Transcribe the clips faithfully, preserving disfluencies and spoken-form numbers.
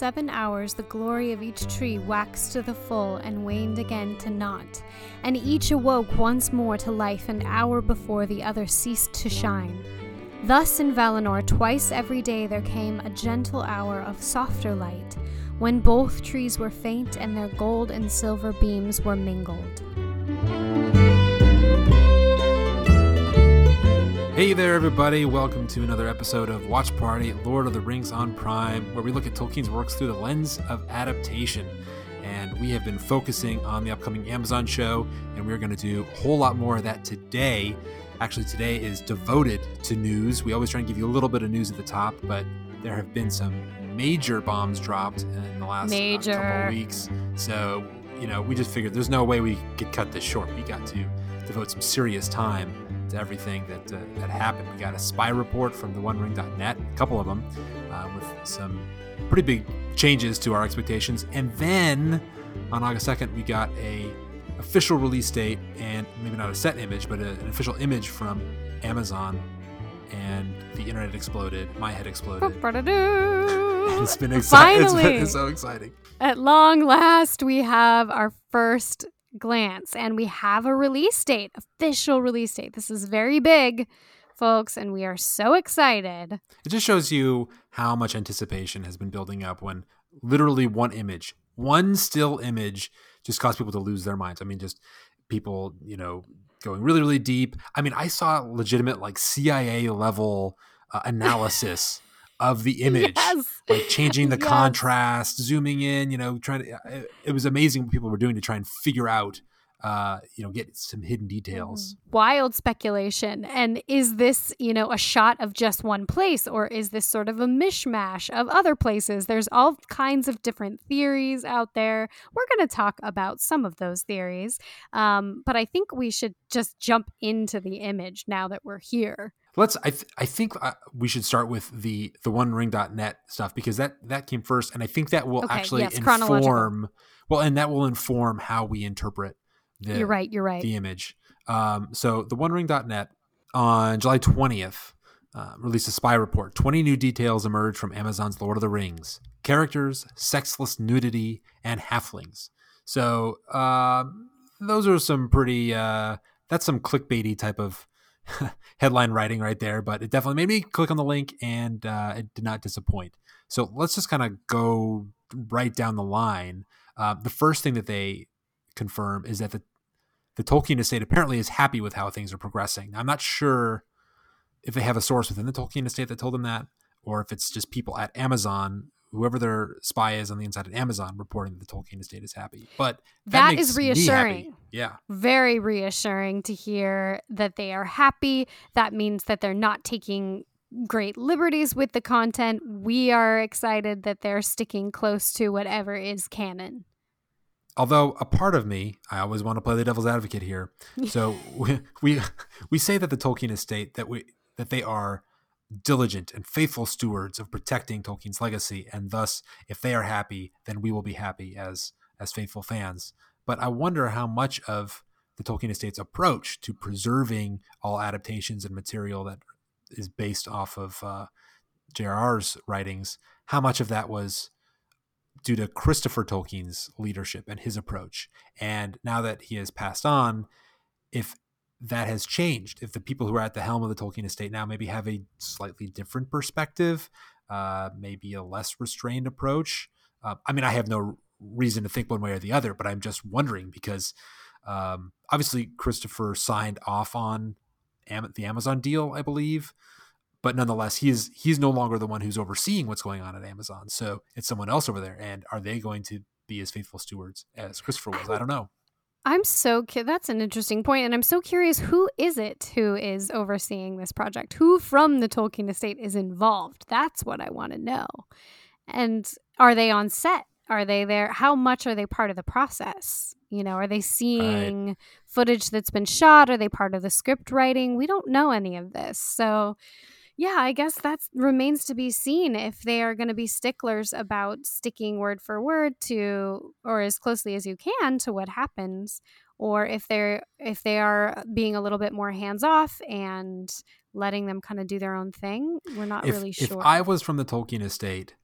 seven hours the glory of each tree waxed to the full and waned again to naught, and each awoke once more to life an hour before the other ceased to shine. Thus in Valinor twice every day there came a gentle hour of softer light, when both trees were faint and their gold and silver beams were mingled. Hey there, everybody. Welcome to another episode of Watch Party, Lord of the Rings on Prime, where we look at Tolkien's works through the lens of adaptation. And we have been focusing on the upcoming Amazon show, and we're going to do a whole lot more of that today. Actually, today is devoted to news. We always try and give you a little bit of news at the top, but there have been some major bombs dropped in the last uh, couple of weeks. So, you know, we just figured there's no way we could cut this short. We got to devote some serious time to everything that uh, that happened. We got a spy report from the one ring dot net, a couple of them, uh, with some pretty big changes to our expectations. And then on August second, we got a official release date, and maybe not a set image, but a, an official image from Amazon. And the internet exploded. My head exploded. It's been exciting. Finally, it's been so exciting. At long last, we have our first glance, and we have a release date, official release date. This is very big, folks, and we are so excited. It just shows you how much anticipation has been building up when literally one image, one still image, just caused people to lose their minds. I mean, just people, you know, going really, really deep. I mean, I saw legitimate, like, C I A level uh, analysis of the image, yes. Like changing the yes. contrast, zooming in, you know, trying to, it, it was amazing what people were doing to try and figure out, uh, you know, get some hidden details. Wild speculation. And is this, you know, a shot of just one place, or is this sort of a mishmash of other places? There's all kinds of different theories out there. We're going to talk about some of those theories. Um, but I think we should just jump into the image now that we're here. Let's. I th- I think uh, we should start with the the one ring dot net stuff, because that, that came first, and I think that will okay, actually yes, inform. Well, and that will inform how we interpret the. You're right. You're right. The image. Um. So the one ring dot net on July twentieth uh, released a spy report. twenty new details emerged from Amazon's Lord of the Rings: characters, sexless nudity, and halflings. So uh, those are some pretty. Uh, that's some clickbaity type of headline writing right there, but it definitely made me click on the link, and uh, it did not disappoint. So let's just kind of go right down the line. Uh, the first thing that they confirm is that the, the Tolkien estate apparently is happy with how things are progressing. Now, I'm not sure if they have a source within the Tolkien estate that told them that, or if it's just people at Amazon, whoever their spy is on the inside of Amazon, reporting that the Tolkien estate is happy. But that, that makes is reassuring. Me happy. Yeah. Very reassuring to hear that they are happy. That means that they're not taking great liberties with the content. We are excited that they're sticking close to whatever is canon. Although a part of me, I always want to play the devil's advocate here. So we, we we say that the Tolkien estate, that we that they are diligent and faithful stewards of protecting Tolkien's legacy, and thus, if they are happy, then we will be happy as as faithful fans. But I wonder how much of the Tolkien estate's approach to preserving all adaptations and material that is based off of uh, J R R's writings, how much of that was due to Christopher Tolkien's leadership and his approach. And now that he has passed on, if that has changed, if the people who are at the helm of the Tolkien estate now maybe have a slightly different perspective, uh, maybe a less restrained approach. Uh, I mean, I have no reason to think one way or the other, but I'm just wondering because um, obviously Christopher signed off on Am- the Amazon deal, I believe, but nonetheless, he is, he's no longer the one who's overseeing what's going on at Amazon. So it's someone else over there. And are they going to be as faithful stewards as Christopher was? I don't know. I'm so cu- that's an interesting point, and I'm so curious, who is it who is overseeing this project? Who from the Tolkien estate is involved? That's what I want to know. And are they on set? Are they there? How much are they part of the process? You know, are they seeing right. footage that's been shot? Are they part of the script writing? We don't know any of this. So, yeah, I guess that remains to be seen if they are going to be sticklers about sticking word for word to, or as closely as you can, to what happens, or if they're if they are being a little bit more hands off and letting them kind of do their own thing. We're not if, really sure. If I was from the Tolkien estate,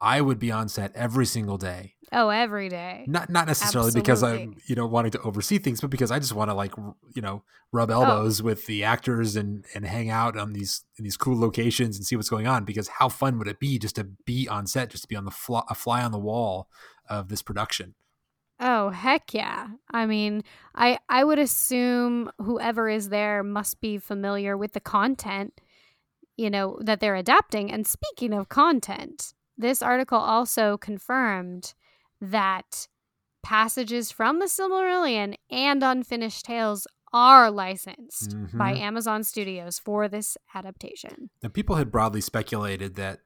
I would be on set every single day. Oh, every day. Not not necessarily Absolutely. because I'm, you know, wanting to oversee things, but because I just want to, like, you know, rub elbows oh. with the actors and, and hang out on these in these cool locations and see what's going on. Because how fun would it be just to be on set, just to be on the fly, a fly on the wall of this production? Oh, heck yeah. I mean, I I would assume whoever is there must be familiar with the content, you know, that they're adapting. And speaking of content, this article also confirmed that passages from the Silmarillion and Unfinished Tales are licensed mm-hmm. by Amazon Studios for this adaptation. Now, people had broadly speculated that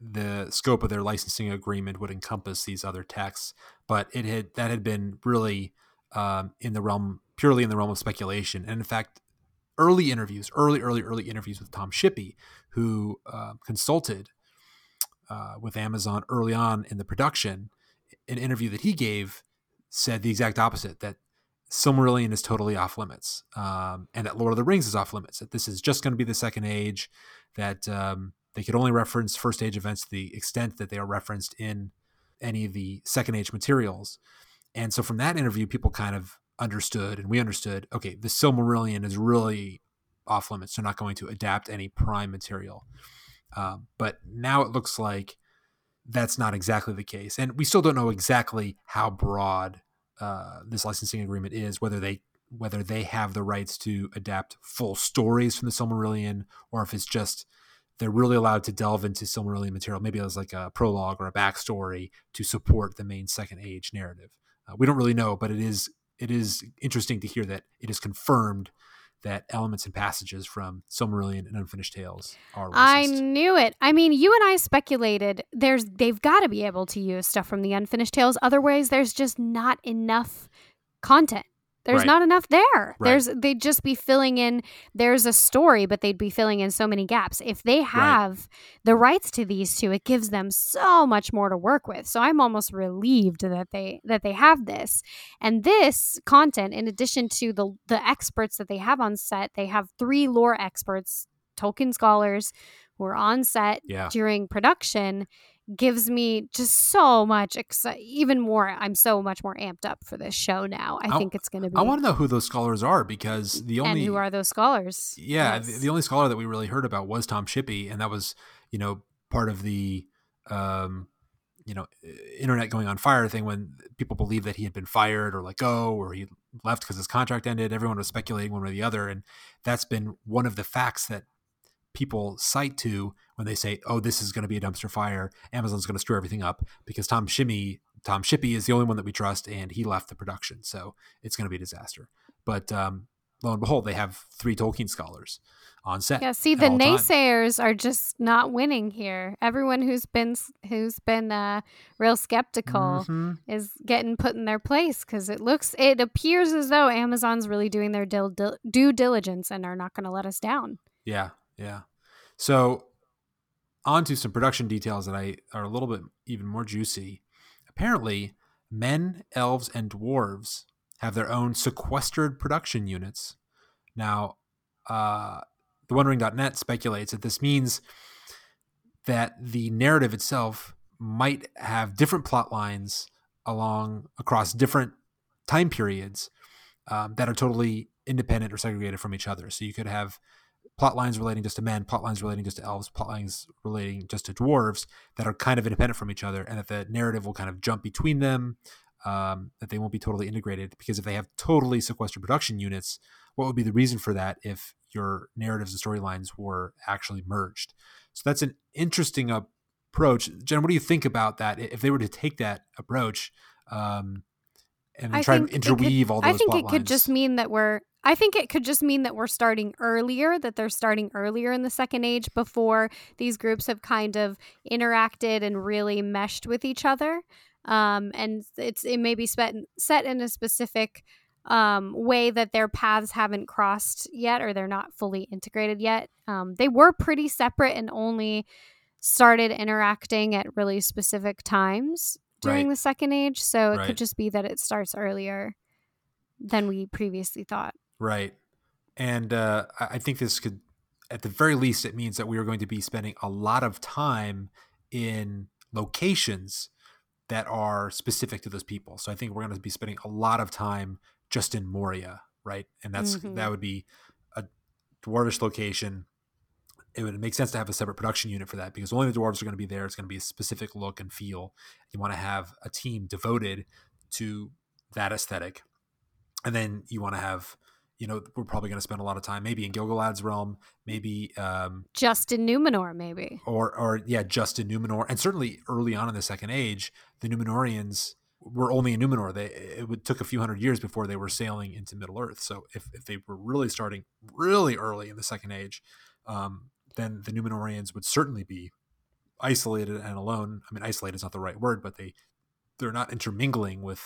the scope of their licensing agreement would encompass these other texts, but it had that had been really um, in the realm, purely in the realm of speculation. And in fact, early interviews, early, early, early interviews with Tom Shippey, who uh, consulted uh, with Amazon early on in the production, an interview that he gave said the exact opposite, that Silmarillion is totally off limits, um, and that Lord of the Rings is off limits, that this is just going to be the Second Age, that um, they could only reference First Age events to the extent that they are referenced in any of the Second Age materials. And so from that interview, people kind of understood, and we understood, okay, the Silmarillion is really off limits. They're not going to adapt any Prime material. Um, but now it looks like that's not exactly the case. And we still don't know exactly how broad uh, this licensing agreement is, whether they whether they have the rights to adapt full stories from the Silmarillion, or if it's just they're really allowed to delve into Silmarillion material. Maybe it was like a prologue or a backstory to support the main Second Age narrative. Uh, we don't really know, but it is it is interesting to hear that it is confirmed that elements and passages from Silmarillion and Unfinished Tales are licensed. I knew it. I mean, you and I speculated there's they've got to be able to use stuff from the Unfinished Tales. Otherwise, there's just not enough content. There's right. not enough there. Right. There's they'd just be filling in. There's a story, but they'd be filling in so many gaps. If they have right. the rights to these two, it gives them so much more to work with. So I'm almost relieved that they that they have this. And this content, in addition to the the experts that they have on set, they have three lore experts, Tolkien scholars, who are on set yeah. during production. Gives me just so much, ex- even more. I'm so much more amped up for this show now. I, I think it's going to be. I want to know who those scholars are, because the only and who are those scholars? Yeah, yes. the, the only scholar that we really heard about was Tom Shippey, and that was, you know, part of the, um, you know, internet going on fire thing when people believed that he had been fired or let go or he left because his contract ended. Everyone was speculating one way or the other, and that's been one of the facts that people cite to when they say, oh, this is going to be a dumpster fire. Amazon's going to screw everything up because Tom Shimmy, Tom Shippey is the only one that we trust, and he left the production. So it's going to be a disaster. But um, lo and behold, they have three Tolkien scholars on set. Yeah, see, the naysayers time. are just not winning here. Everyone who's been who's been uh, real skeptical mm-hmm. is getting put in their place, because it looks, it appears as though Amazon's really doing their dil- dil- due diligence and are not going to let us down. Yeah. Yeah. So on to some production details that I are a little bit even more juicy. Apparently, men, elves, and dwarves have their own sequestered production units. Now, uh, the One Ring dot net speculates that this means that the narrative itself might have different plot lines along across different time periods um, that are totally independent or segregated from each other. So you could have plot lines relating just to men, plot lines relating just to elves, plot lines relating just to dwarves that are kind of independent from each other, and that the narrative will kind of jump between them, um, that they won't be totally integrated. Because if they have totally sequestered production units, what would be the reason for that if your narratives and storylines were actually merged? So that's an interesting approach. Jen, what do you think about that? If they were to take that approach um, and then try to interweave could, all those plot lines? I think it lines. could just mean that we're... I think it could just mean that we're starting earlier, that they're starting earlier in the Second Age, before these groups have kind of interacted and really meshed with each other. Um, and it's it may be set in a specific um, way that their paths haven't crossed yet, or they're not fully integrated yet. Um, they were pretty separate and only started interacting at really specific times during right. the Second Age. So it right. could just be that it starts earlier than we previously thought. Right. And uh, I think this could, at the very least, it means that we are going to be spending a lot of time in locations that are specific to those people. So I think we're going to be spending a lot of time just in Moria, right? And that's mm-hmm. that would be a dwarvish location. It would make sense to have a separate production unit for that because only the dwarves are going to be there. It's going to be a specific look and feel. You want to have a team devoted to that aesthetic. And then you want to have, you know, we're probably going to spend a lot of time maybe in Gilgalad's realm, maybe um, just in Numenor, maybe, or or yeah, just in Numenor, and certainly early on in the Second Age, the Numenorians were only in Numenor. They it would, took a few hundred years before they were sailing into Middle Earth. So if if they were really starting really early in the Second Age, um, then the Numenorians would certainly be isolated and alone. I mean, isolated is not the right word, but they they're not intermingling with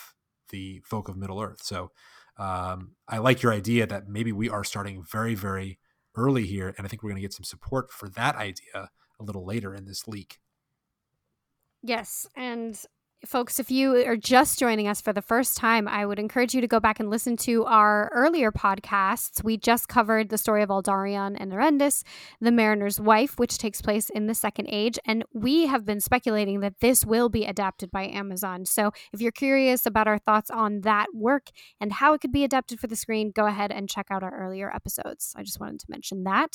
the folk of Middle Earth. So um, I like your idea that maybe we are starting very, very early here. And I think we're going to get some support for that idea a little later in this leak. Yes. And folks, if you are just joining us for the first time, I would encourage you to go back and listen to our earlier podcasts. We just covered the story of Aldarion and Erendis, the Mariner's Wife, which takes place in the Second Age. And we have been speculating that this will be adapted by Amazon. So if you're curious about our thoughts on that work and how it could be adapted for the screen, go ahead and check out our earlier episodes. I just wanted to mention that.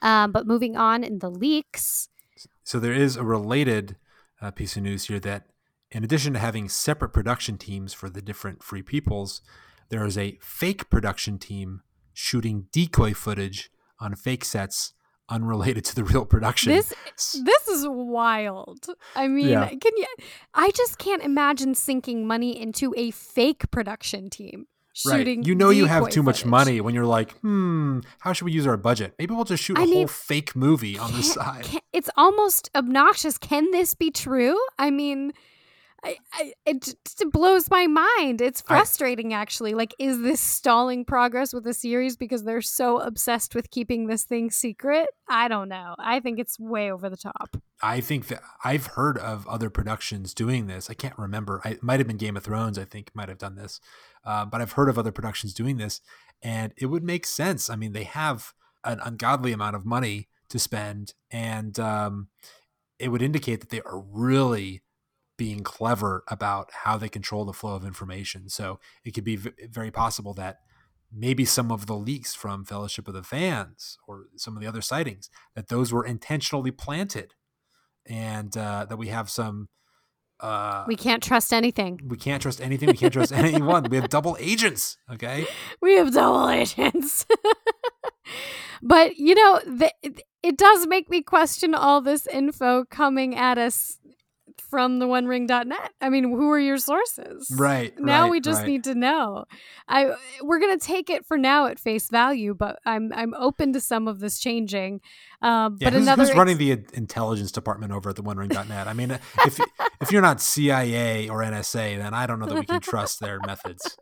Um, but moving on in the leaks. So there is a related uh, piece of news here that in addition to having separate production teams for the different free peoples, there is a fake production team shooting decoy footage on fake sets unrelated to the real production. This this is wild. I mean, yeah. can you? I just can't imagine sinking money into a fake production team shooting. Right. You know, you have too much footage. Money when you're like, hmm, how should we use our budget? Maybe we'll just shoot I a mean, whole fake movie on the side. Can, it's almost obnoxious. Can this be true? I mean. I, I, it just it blows my mind. It's frustrating, I, actually. Like, is this stalling progress with the series because they're so obsessed with keeping this thing secret? I don't know. I think it's way over the top. I think that I've heard of other productions doing this. I can't remember. I, it might have been Game of Thrones, I think, might have done this. Uh, but I've heard of other productions doing this, and it would make sense. I mean, they have an ungodly amount of money to spend, and um, it would indicate that they are really being clever about how they control the flow of information. So it could be v- very possible that maybe some of the leaks from Fellowship of the Fans or some of the other sightings, that those were intentionally planted and uh, that we have some... Uh, we can't trust anything. We can't trust anything. We can't trust anyone. We have double agents, okay? We have double agents. But, you know, the, it does make me question all this info coming at us from the one ring dot net. I mean, who are your sources? Right. Now right, we just right. need to know. I we're gonna take it for now at face value, but I'm I'm open to some of this changing. Um, yeah, but who's, another who's ex- running the intelligence department over at the one ring dot net? I mean, if if you're not C I A or N S A, then I don't know that we can trust their methods.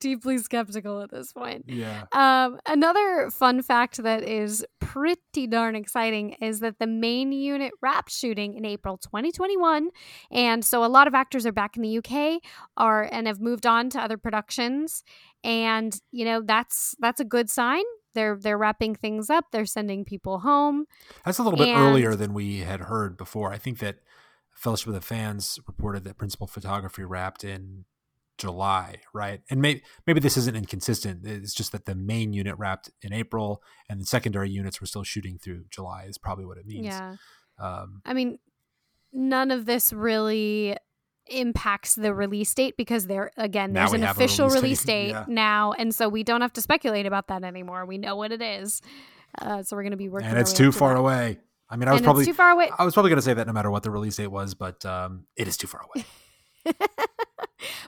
Deeply skeptical at this point. Yeah. Um, another fun fact that is pretty darn exciting is that the main unit wrapped shooting in April twenty twenty-one. And so a lot of actors are back in the U K are and have moved on to other productions. And, you know, that's that's a good sign. They're they're wrapping things up. They're sending people home. That's a little bit and, earlier than we had heard before. I think that Fellowship of the Fans reported that principal photography wrapped in July, right? And maybe maybe this isn't inconsistent. It's just that the main unit wrapped in April and the secondary units were still shooting through July is probably what it means. Yeah. Um, I mean, none of this really impacts the release date because there again there's an official release, release date, date yeah. now, and so we don't have to speculate about that anymore. We know what it is. Uh, so we're going to be working. And it's too far that. away. I mean, I was and probably too far away. I was probably going to say that no matter what the release date was, but um, it is too far away.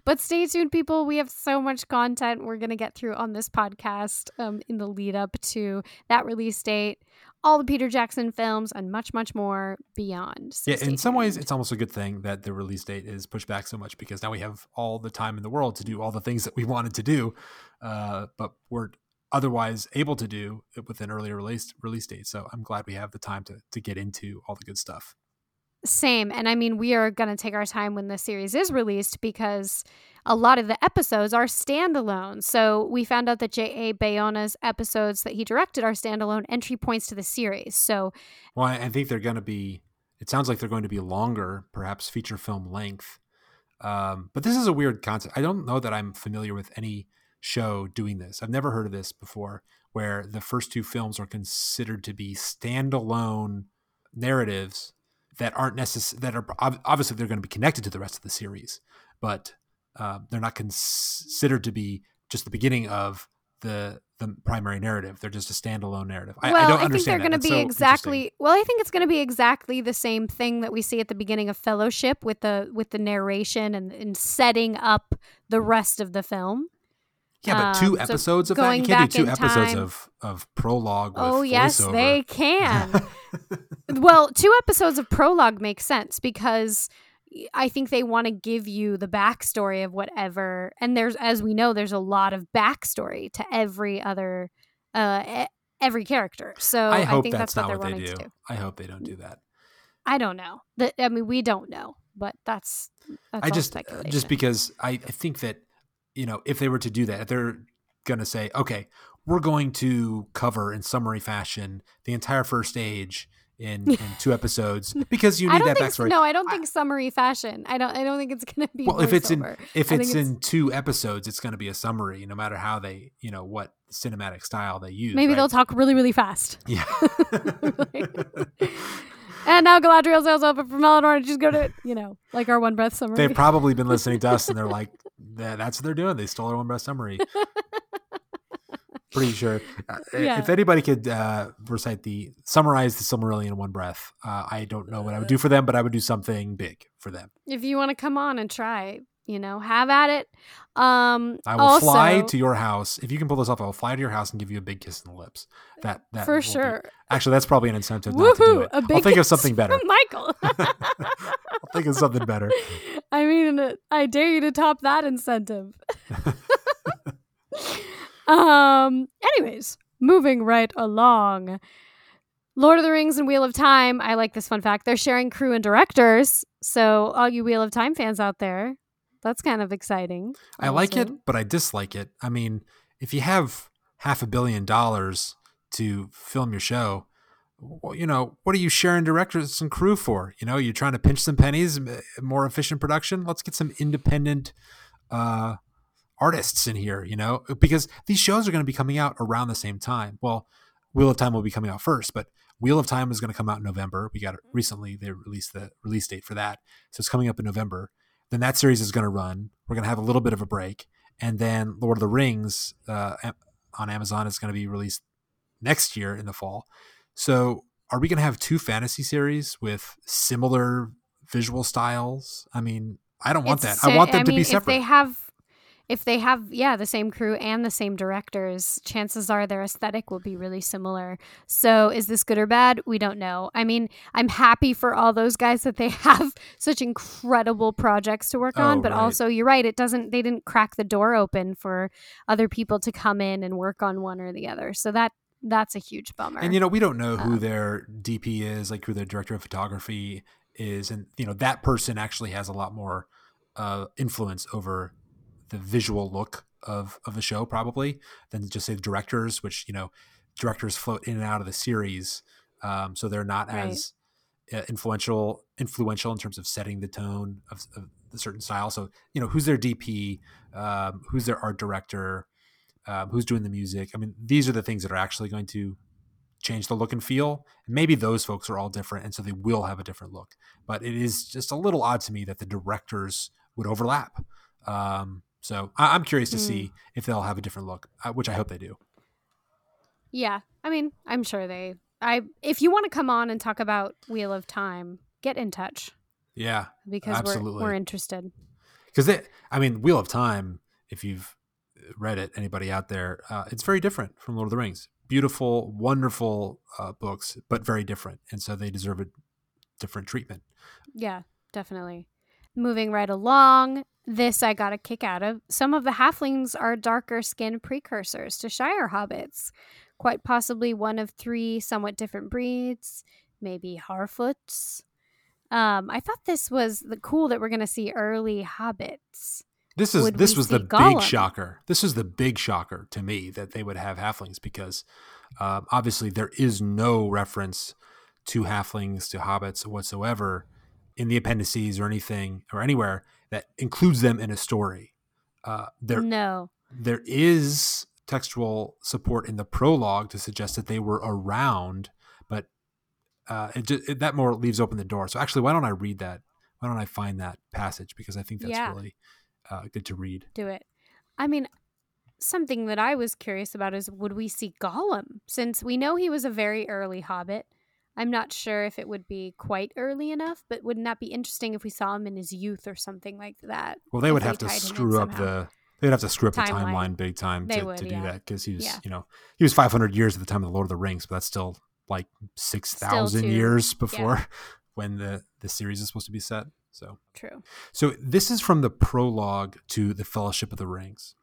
But stay tuned, people. We have so much content we're going to get through on this podcast um, in the lead up to that release date, all the Peter Jackson films, and much, much more beyond. So yeah, in tuned. some ways, it's almost a good thing that the release date is pushed back so much because now we have all the time in the world to do all the things that we wanted to do, uh, but we're otherwise able to do with an earlier release, release date. So I'm glad we have the time to to get into all the good stuff. Same. And I mean, we are going to take our time when the series is released because a lot of the episodes are standalone. So we found out that J A. Bayona's episodes that he directed are standalone entry points to the series. So, well, I think they're going to be It sounds like they're going to be longer, perhaps feature film length. Um, but this is a weird concept. I don't know that I'm familiar with any show doing this. I've never heard of this before, where the first two films are considered to be standalone narratives that aren't necess- that are obviously they're going to be connected to the rest of the series, but uh, they're not considered to be just the beginning of the the primary narrative. They're just a standalone narrative. I, well, I don't I understand. I think they're going to be so exactly. Well, I think it's going to be exactly the same thing that we see at the beginning of Fellowship with the with the narration and, and setting up the rest of the film. Yeah, but two um, episodes so of that? You can't do two episodes time. of of prologue with Oh, yes, voiceover. They can. Well, two episodes of prologue makes sense because I think they want to give you the backstory of whatever. And there's, as we know, there's a lot of backstory to every other, uh, every character. So I, hope I think that's, that's not what, what they do. do. I hope they don't do that. I don't know. The, I mean, we don't know, but that's, that's I just, uh, just because I, I think that, you know, if they were to do that, if they're going to say, okay, we're going to cover in summary fashion the entire First Age in, in two episodes because you need that think, backstory. No, I don't I, think summary fashion. I don't. I don't think it's going to be. Well, if it's over. in if it's, it's in two episodes, it's going to be a summary, no matter how they, you know, what cinematic style they use. Maybe right? they'll talk really, really fast. Yeah. And now Galadriel sails open from Eleanor and just go to, you know, like our one breath summary. They've probably been listening to us and they're like, that's what they're doing. They stole our one breath summary. Pretty sure. Uh, yeah. If anybody could uh, recite the, summarize the Silmarillion in one breath, uh, I don't know what I would do for them, but I would do something big for them. If you want to come on and try, you know, have at it. Um, I will also, fly to your house. If you can pull this off, I will fly to your house and give you a big kiss on the lips. That, that for sure. Be, actually, that's probably an incentive Woo-hoo, not to do it. A big I'll think of something better. Michael. I'll think of something better. I mean, I dare you to top that incentive. um. Anyways, moving right along. Lord of the Rings and Wheel of Time. I like this fun fact. They're sharing crew and directors. So all you Wheel of Time fans out there, that's kind of exciting. I also like it, but I dislike it. I mean, if you have half a billion dollars to film your show, well, you know, what are you sharing directors and crew for? You know, you're trying to pinch some pennies, more efficient production. Let's get some independent uh, artists in here, you know, because these shows are going to be coming out around the same time. Well, Wheel of Time will be coming out first, but Wheel of Time is going to come out in November. We got it recently. They released the release date for that. So it's coming up in November. Then that series is going to run. We're going to have a little bit of a break. And then Lord of the Rings uh, on Amazon is going to be released next year in the fall. So are we going to have two fantasy series with similar visual styles? I mean, I don't want it's, that. I want them I to mean, be separate. If they have, if they have, yeah, the same crew and the same directors, chances are their aesthetic will be really similar. So is this good or bad? We don't know. I mean, I'm happy for all those guys that they have such incredible projects to work oh, on, but right. also you're right. It doesn't, they didn't crack the door open for other people to come in and work on one or the other. So that, that's a huge bummer. And, you know, we don't know who um, their D P is, like who their director of photography is. And, you know, that person actually has a lot more uh, influence over the visual look of, of the show probably than just say directors, which, you know, directors float in and out of the series. Um, so they're not right. as uh, influential, influential in terms of setting the tone of, of a certain style. So, you know, who's their D P, um, who's their art director, um, who's doing the music. I mean, these are the things that are actually going to change the look and feel. And maybe those folks are all different. And so they will have a different look, but it is just a little odd to me that the directors would overlap. Um, So I'm curious to see mm. if they'll have a different look, which I hope they do. Yeah. I mean, I'm sure they, I, if you want to come on and talk about Wheel of Time, get in touch. Yeah. Because absolutely. We're, we're interested. Cause they, I mean, Wheel of Time, if you've read it, anybody out there, uh, it's very different from Lord of the Rings, beautiful, wonderful uh, books, but very different. And so they deserve a different treatment. Yeah, definitely. Moving right along. This I got a kick out of. Some of the halflings are darker-skinned precursors to Shire hobbits, quite possibly one of three somewhat different breeds, maybe Harfoots. Um, I thought this was the cool that we're going to see early hobbits. This is would this was the Gollum? Big shocker. This is the big shocker to me that they would have halflings because um, obviously there is no reference to halflings, to hobbits, whatsoever, in the appendices or anything or anywhere that includes them in a story. Uh, there, no. There is textual support in the prologue to suggest that they were around, but uh, it just, it, that more leaves open the door. So actually, why don't I read that? Why don't I find that passage? Because I think that's yeah. really uh, good to read. Do it. I mean, something that I was curious about is, would we see Gollum? Since we know he was a very early hobbit, I'm not sure if it would be quite early enough, but wouldn't that be interesting if we saw him in his youth or something like that? Well, they would have to screw up the they'd have to screw up the timeline big time to, to do that, because he was yeah. you know he was five hundred years at the time of the Lord of the Rings, but that's still like six thousand years before yeah. when the the series is supposed to be set. So true. So this is from the prologue to the Fellowship of the Rings,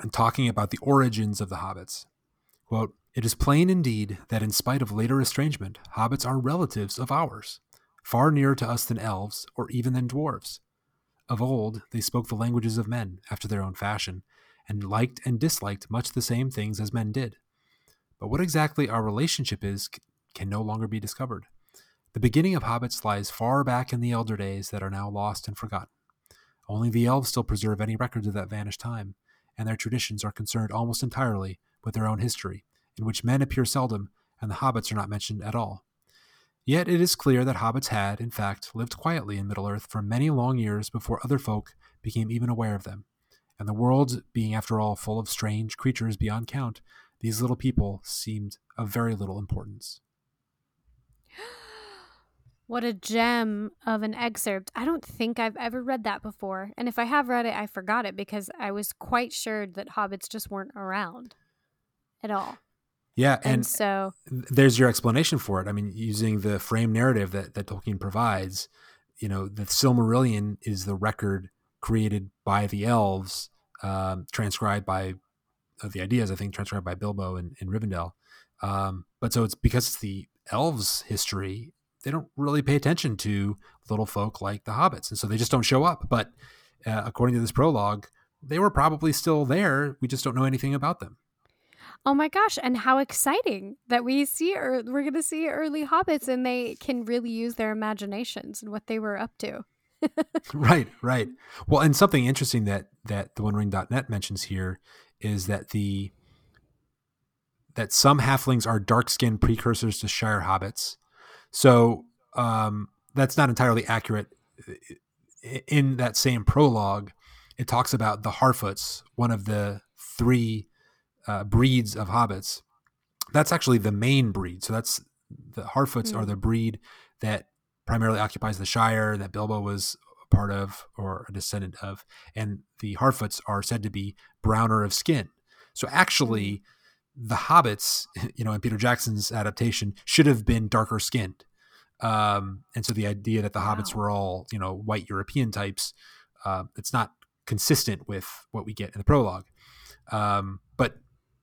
and talking about the origins of the hobbits. Quote, "It is plain indeed that in spite of later estrangement, hobbits are relatives of ours, far nearer to us than elves or even than dwarves. Of old, they spoke the languages of men after their own fashion, and liked and disliked much the same things as men did. But what exactly our relationship is can no longer be discovered. The beginning of hobbits lies far back in the elder days that are now lost and forgotten. Only the elves still preserve any records of that vanished time, and their traditions are concerned almost entirely with their own history, in which men appear seldom, and the hobbits are not mentioned at all. Yet it is clear that hobbits had, in fact, lived quietly in Middle-earth for many long years before other folk became even aware of them. And the world, being after all full of strange creatures beyond count, these little people seemed of very little importance." What a gem of an excerpt. I don't think I've ever read that before. And if I have read it, I forgot it because I was quite sure that hobbits just weren't around at all. Yeah. And, and so there's your explanation for it. I mean, using the frame narrative that, that Tolkien provides, you know, the Silmarillion is the record created by the elves, um, transcribed by uh, the ideas, I think, transcribed by Bilbo in, in Rivendell. Um, but so it's because it's the elves' history, they don't really pay attention to little folk like the hobbits. And so they just don't show up. But uh, according to this prologue, they were probably still there. We just don't know anything about them. Oh my gosh. And how exciting that we see, or we're going to see early hobbits, and they can really use their imaginations and what they were up to. Right, right. Well, and something interesting that, that the one ring dot net mentions here is that the, that some halflings are dark-skinned precursors to Shire hobbits. So um, that's not entirely accurate. In that same prologue, it talks about the Harfoots, one of the three uh, breeds of hobbits. That's actually the main breed. So that's the Harfoots mm. are the breed that primarily occupies the Shire that Bilbo was a part of or a descendant of. And the Harfoots are said to be browner of skin. So actually, the hobbits, you know, in Peter Jackson's adaptation, should have been darker skinned. Um, and so the idea that the wow. hobbits were all, you know, white European types, uh, it's not consistent with what we get in the prologue. Um, but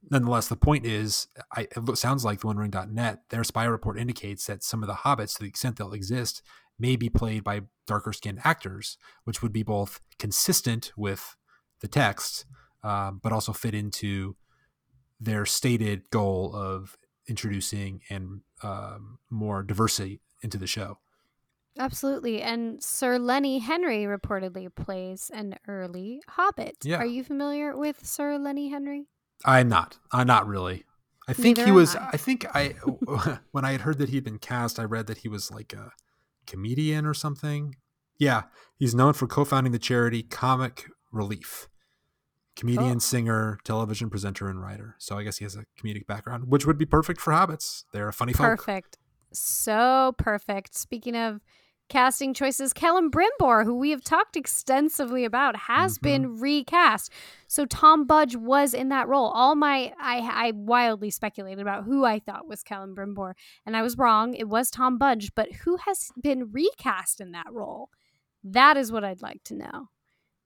nonetheless, the point is, I, it sounds like the one ring dot net, their spy report indicates that some of the hobbits, to the extent they'll exist, may be played by darker skinned actors, which would be both consistent with the text, uh, but also fit into their stated goal of introducing and um, more diversity into the show. Absolutely. And Sir Lenny Henry reportedly plays an early hobbit. Yeah. Are you familiar with Sir Lenny Henry? I'm not. I'm not really. I think Neither he was, I. I think I, when I had heard that he'd been cast, I read that he was like a comedian or something. Yeah. He's known for co-founding the charity Comic Relief. Comedian, oh. singer, television presenter, and writer. So I guess he has a comedic background, which would be perfect for hobbits. They're a funny perfect. folk. Perfect. So perfect. Speaking of casting choices, Celebrimbor, who we have talked extensively about, has mm-hmm. been recast. So Tom Budge was in that role. All my I, I wildly speculated about who I thought was Celebrimbor, and I was wrong. It was Tom Budge, but who has been recast in that role? That is what I'd like to know.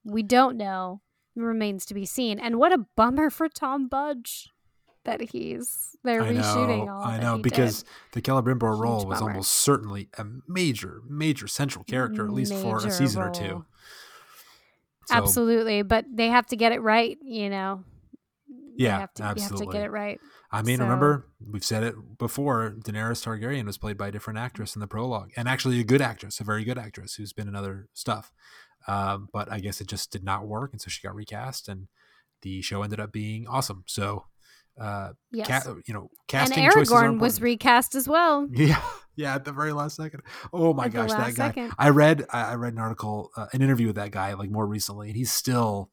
We don't know. Remains to be seen. And what a bummer for Tom Budge that he's they're I know, reshooting all I know, because did. the Celebrimbor role Huge was bummer. almost certainly a major, major central character, at least major for a season role. or two. So, absolutely. But they have to get it right, you know. Yeah, have to, absolutely. You have to get it right. I mean, so. remember, we've said it before, Daenerys Targaryen was played by a different actress in the prologue, and actually a good actress, a very good actress who's been in other stuff. Um, but I guess it just did not work, and so she got recast, and the show ended up being awesome. So, uh, yes. ca- you know, casting and Aragorn was recast as well. Yeah, yeah, at the very last second. Oh my at gosh, that guy! Second. I read, I read an article, uh, an interview with that guy like more recently, and he's still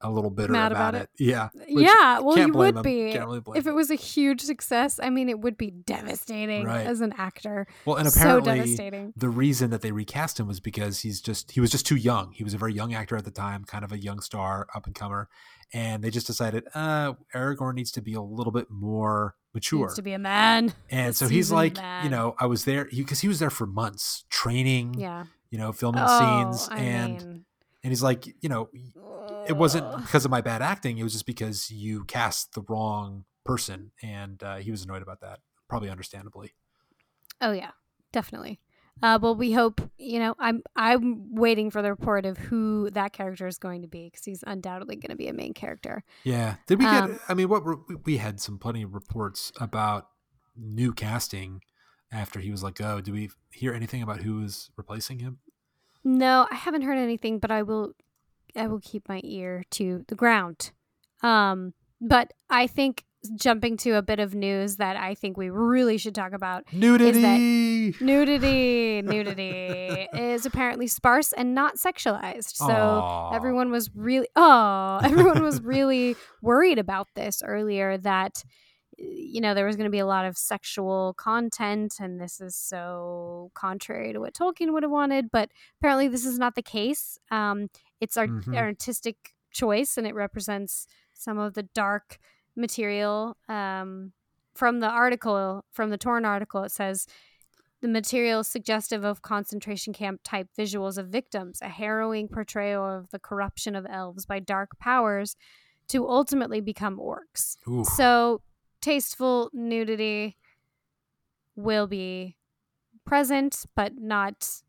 a little bitter Mad about, about it. it. Yeah, yeah. Well, you would him. be really if him. it was a huge success. I mean, it would be devastating right. as an actor. Well, and apparently, so devastating. The reason that they recast him was because he's just he was just too young. He was a very young actor at the time, kind of a young star, up and comer. And they just decided, uh, Aragorn needs to be a little bit more mature. He needs to be a man. And a so he's like, man. you know, I was there because he, he was there for months training, yeah. you know, filming oh, scenes. I and mean. and he's like, you know, it wasn't because of my bad acting. It was just because you cast the wrong person. And uh, he was annoyed about that, probably understandably. Oh, yeah, definitely. Uh, well, we hope, you know, I'm I'm waiting for the report of who that character is going to be, because he's undoubtedly going to be a main character. Yeah. Did we um, get, I mean, what re- we had some plenty of reports about new casting after he was let go. Do we hear anything about who is replacing him? No, I haven't heard anything, but I will, I will keep my ear to the ground. Um, but I think. Jumping to a bit of news that I think we really should talk about. Nudity! Is that nudity! Nudity is apparently sparse and not sexualized. So Aww. everyone was really... Oh, everyone was really worried about this earlier, that, you know, there was going to be a lot of sexual content, and this is so contrary to what Tolkien would have wanted. But apparently this is not the case. Um, it's art- mm-hmm. artistic choice, and it represents some of the dark... material um from the article from the Torn article. It says the material suggestive of concentration camp type visuals of victims, a harrowing portrayal of the corruption of elves by dark powers to ultimately become orcs. Ooh. So tasteful nudity will be present, but not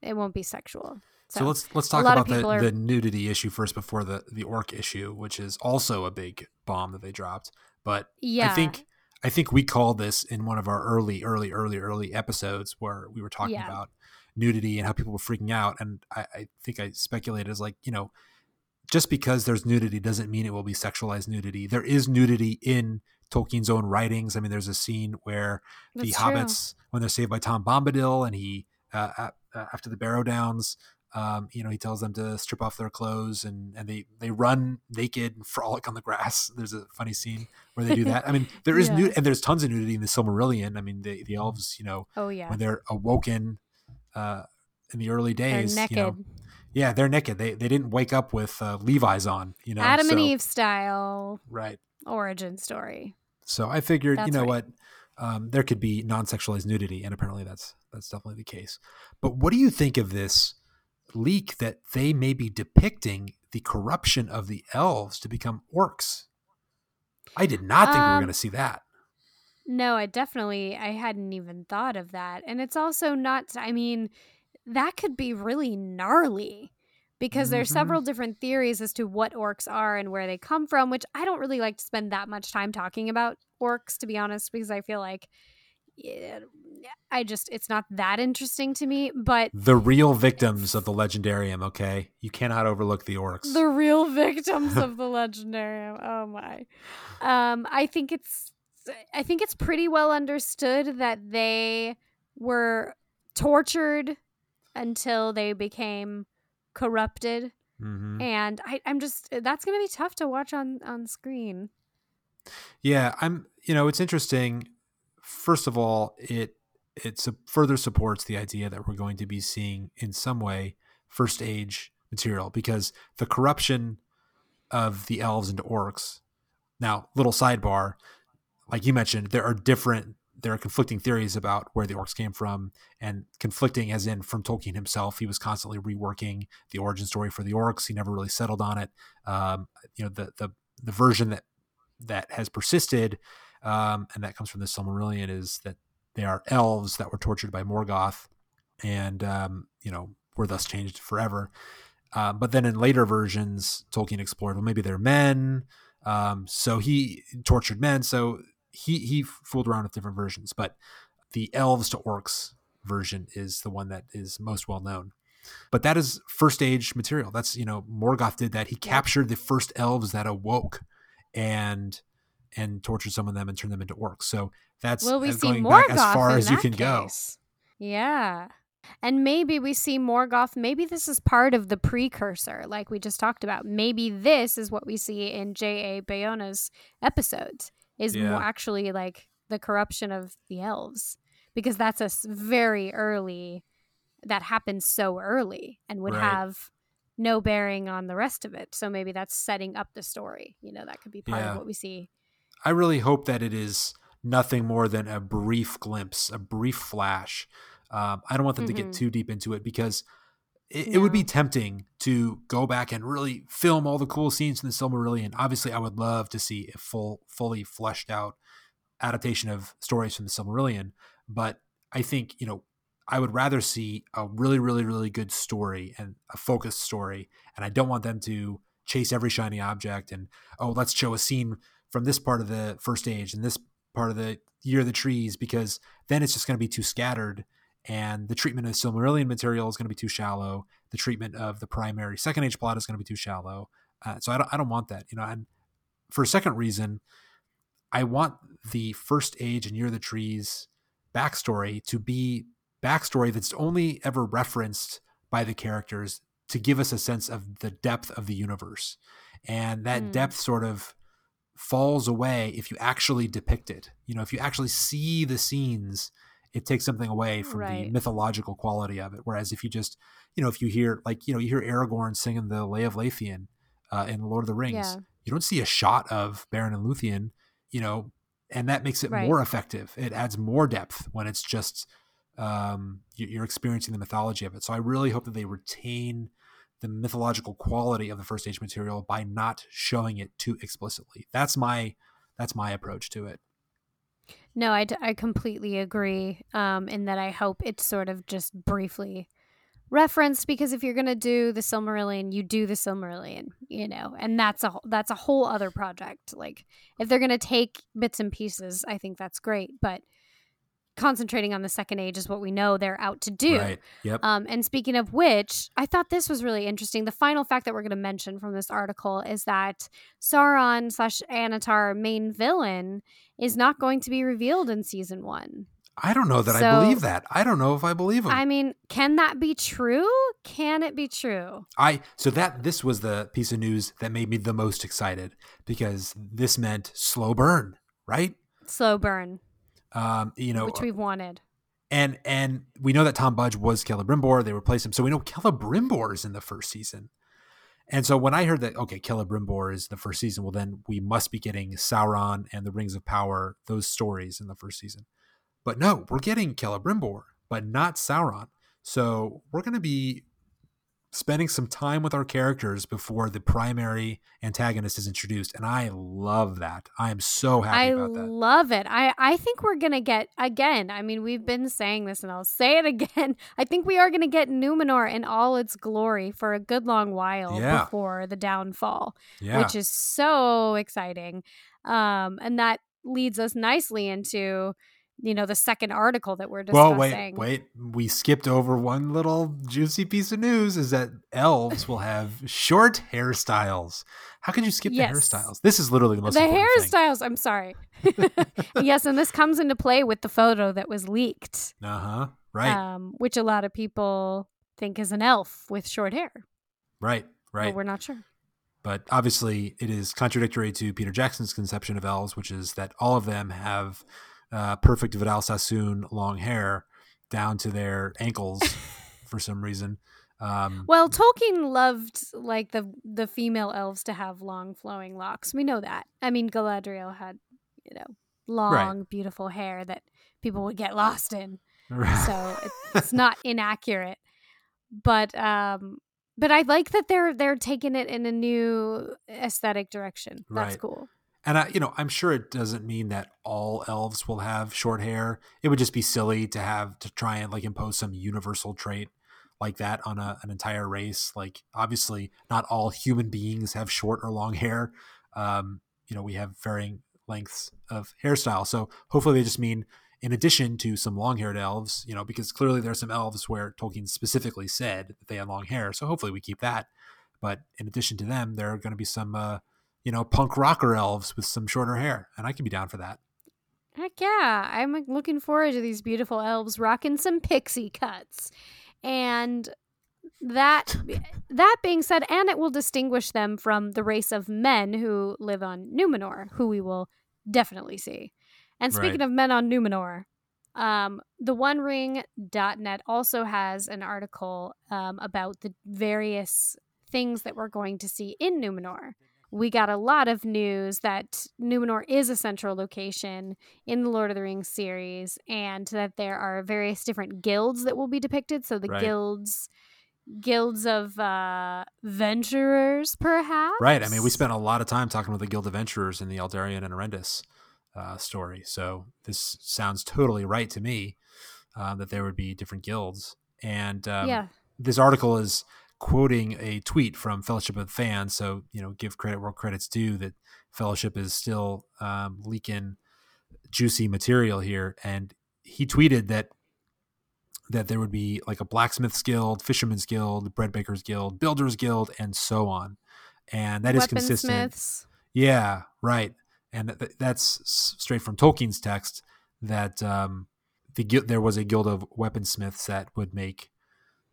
it won't be sexual. So, so let's let's talk about the, are... the nudity issue first before the, the orc issue, which is also a big bomb that they dropped. But yeah. I think I think we called this in one of our early, early, early, early episodes where we were talking yeah. about nudity and how people were freaking out. And I, I think I speculated as like, you know, just because there's nudity doesn't mean it will be sexualized nudity. There is nudity in Tolkien's own writings. I mean, there's a scene where That's the true. hobbits, when they're saved by Tom Bombadil, and he uh, after the Barrow Downs. Um, you know, he tells them to strip off their clothes, and, and they, they run naked and frolic on the grass. There's a funny scene where they do that. I mean, there is yeah. nudity, and there's tons of nudity in the Silmarillion. I mean, the, the elves, you know, oh, yeah. when they're awoken uh, in the early days, you know, yeah, they're naked. They they didn't wake up with uh, Levi's on, you know. Adam so, and Eve style. Right. Origin story. So I figured, that's you know right. what, um, there could be non-sexualized nudity, and apparently that's that's definitely the case. But what do you think of this leak that they may be depicting the corruption of the elves to become orcs? I did not think um, we were going to see that. No, I definitely, I hadn't even thought of that. And it's also not, I mean, that could be really gnarly, because mm-hmm. there are several different theories as to what orcs are and where they come from, which I don't really like to spend that much time talking about orcs, to be honest, because I feel like yeah, I just it's not that interesting to me. But the real victims of the legendarium, okay? You cannot overlook the orcs. The real victims of the legendarium. Oh my. Um I think it's I think it's pretty well understood that they were tortured until they became corrupted. Mm-hmm. And I, I'm just that's gonna be tough to watch on, on screen. Yeah, I'm you know, it's interesting. First of all, it it further supports the idea that we're going to be seeing, in some way, first age material, because the corruption of the elves into orcs. Now, little sidebar, like you mentioned, there are different, there are conflicting theories about where the orcs came from, and conflicting as in from Tolkien himself. He was constantly reworking the origin story for the orcs. He never really settled on it. Um, you know, the the the version that that has persisted. Um, and that comes from the Silmarillion, is that they are elves that were tortured by Morgoth and, um, you know, were thus changed forever. Uh, but then in later versions, Tolkien explored, well, maybe they're men. Um, so he tortured men. So he, he fooled around with different versions, but the elves to orcs version is the one that is most well known. But that is first age material. That's, you know, Morgoth did that. He captured the first elves that awoke and and tortured some of them and turned them into orcs. So that's well, we that's see going Morgoth back as far as you can case. go. Yeah. And maybe we see Morgoth. Maybe this is part of the precursor, like we just talked about. Maybe this is what we see in J A. Bayona's episodes, is yeah. more actually like the corruption of the elves, because that's a very early, that happens so early and would right. have no bearing on the rest of it. So maybe that's setting up the story. You know, that could be part yeah. of what we see. I really hope that it is nothing more than a brief glimpse, a brief flash. Um, I don't want them mm-hmm. to get too deep into it, because it, no. it would be tempting to go back and really film all the cool scenes in the Silmarillion. Obviously, I would love to see a full, fully fleshed out adaptation of stories from the Silmarillion. But I think, you know, I would rather see a really, really, really good story and a focused story. And I don't want them to chase every shiny object and, oh, let's show a scene from this part of the first age and this part of the Year of the Trees, because then it's just going to be too scattered. And the treatment of Silmarillion material is going to be too shallow. The treatment of the primary second age plot is going to be too shallow. Uh, so I don't, I don't want that, you know. And for a second reason, I want the first age and Year of the Trees backstory to be backstory that's only ever referenced by the characters to give us a sense of the depth of the universe. And that mm. depth sort of falls away if you actually depict it. You know, if you actually see the scenes, it takes something away from right. the mythological quality of it. Whereas if you just, you know, if you hear like, you know, you hear Aragorn singing the Lay of Lathian uh, in The Lord of the Rings, yeah. you don't see a shot of Beren and Luthien, you know, and that makes it right. more effective. It adds more depth when it's just, um, you're experiencing the mythology of it. So I really hope that they retain the mythological quality of the first age material by not showing it too explicitly. That's my, that's my approach to it. No, I, d- I completely agree um, in that I hope it's sort of just briefly referenced, because if you're going to do the Silmarillion, you do the Silmarillion, you know, and that's a, that's a whole other project. Like if they're going to take bits and pieces, I think that's great. But concentrating on the second age is what we know they're out to do. Right. Yep. Um, and speaking of which, I thought this was really interesting. The final fact that we're going to mention from this article is that Sauron slash Anatar, main villain, is not going to be revealed in season one. I don't know that so, I believe that. I don't know if I believe him. I mean, can that be true? Can it be true? I so that this was the piece of news that made me the most excited, because this meant slow burn, right? Slow burn. Um, you know, which we've wanted, and and we know that Tom Budge was Celebrimbor. They replaced him, so we know Celebrimbor is in the first season. And so when I heard that, okay, Celebrimbor is the first season, well then we must be getting Sauron and the Rings of Power, those stories in the first season. But no, we're getting Celebrimbor, but not Sauron. So we're going to be spending some time with our characters before the primary antagonist is introduced. And I love that. I am so happy I about that. I love it. I, I think we're going to get, again, I mean, we've been saying this and I'll say it again. I think we are going to get Numenor in all its glory for a good long while yeah. before the downfall, yeah. which is so exciting. Um, and that leads us nicely into, you know, the second article that we're discussing. Well, wait, wait. We skipped over one little juicy piece of news, is that elves will have short hairstyles. How could you skip yes. the hairstyles? This is literally the most the important hairstyles, thing. The hairstyles, I'm sorry. Yes, and this comes into play with the photo that was leaked. Uh-huh, right. Um, which a lot of people think is an elf with short hair. Right, right. But we're not sure. But obviously it is contradictory to Peter Jackson's conception of elves, which is that all of them have... Uh, perfect Vidal Sassoon long hair down to their ankles for some reason. Um, well, Tolkien loved like the the female elves to have long flowing locks. We know that. I mean, Galadriel had, you know, long, right. beautiful hair that people would get lost in. Right. So it's not inaccurate. But um, but I like that they're they're taking it in a new aesthetic direction. That's right. Cool. And, I, you know, I'm sure it doesn't mean that all elves will have short hair. It would just be silly to have to try and like impose some universal trait like that on a, an entire race. Like, obviously, not all human beings have short or long hair. Um, you know, we have varying lengths of hairstyle. So hopefully they just mean in addition to some long-haired elves, you know, because clearly there are some elves where Tolkien specifically said that they had long hair. So hopefully we keep that. But in addition to them, there are going to be some, uh, you know, punk rocker elves with some shorter hair. And I could be down for that. Heck yeah. I'm looking forward to these beautiful elves rocking some pixie cuts. And that that being said, and it will distinguish them from the race of men who live on Numenor, who we will definitely see. And speaking right. of men on Numenor, um, the one ring dot net also has an article um, about the various things that we're going to see in Numenor. We got a lot of news that Numenor is a central location in the Lord of the Rings series, and that there are various different guilds that will be depicted. So the right. guilds, guilds of uh, venturers, perhaps. Right. I mean, we spent a lot of time talking about the guild of venturers in the Aldarion and Erendis uh, story. So this sounds totally right to me uh, that there would be different guilds. And um, yeah. this article is quoting a tweet from Fellowship of the Fans, so you know, give credit where credit's due. That Fellowship is still um, leaking juicy material here, and he tweeted that that there would be like a blacksmith's guild, fisherman's guild, breadbaker's guild, builder's guild, and so on. And that is consistent. Yeah, right. And th- that's straight from Tolkien's text. That um, the gu- there was a guild of weaponsmiths that would make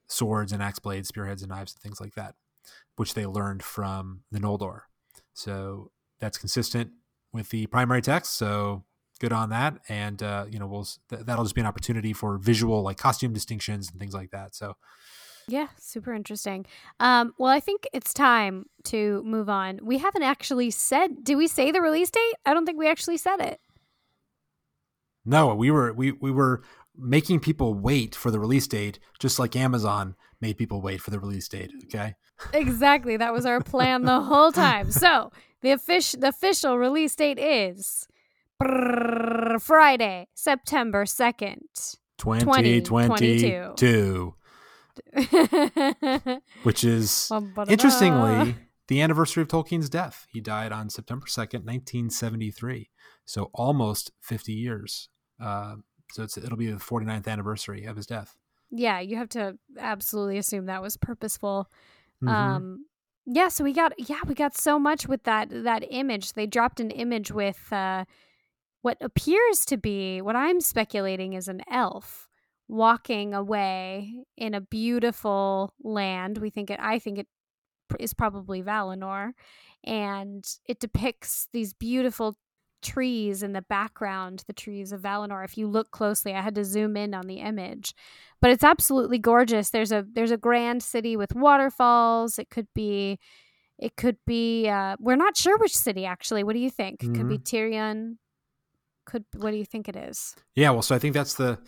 swords and axe blades, spearheads and knives and things like that, which they learned from the Noldor. So that's consistent with the primary text. So good on that. And, uh, you know, we'll, th- that'll just be an opportunity for visual, like costume distinctions and things like that. So yeah, super interesting. Um, well, I think it's time to move on. We haven't actually said, did we say the release date? I don't think we actually said it. No, we were, we, we were, making people wait for the release date, just like Amazon made people wait for the release date. Okay. Exactly. That was our plan the whole time. So the official, the official release date is Friday, September second, twenty twenty-two, which is interestingly the anniversary of Tolkien's death. He died on September second, nineteen seventy-three. So almost fifty years. Uh, So it's, it'll be the forty-ninth anniversary of his death. Yeah, you have to absolutely assume that was purposeful. Mm-hmm. Um, yeah, so we got yeah we got so much with that that image. They dropped an image with uh, what appears to be, what I'm speculating is an elf walking away in a beautiful land. We think it. I think it is probably Valinor, and it depicts these beautiful trees in the background, the trees of Valinor. If you look closely, I had to zoom in on the image, but it's absolutely gorgeous. There's a there's a grand city with waterfalls. It could be, it could be. Uh, we're not sure which city actually. What do you think? Mm-hmm. Could be Tirion. Could what do you think it is? Yeah, well, so I think that's the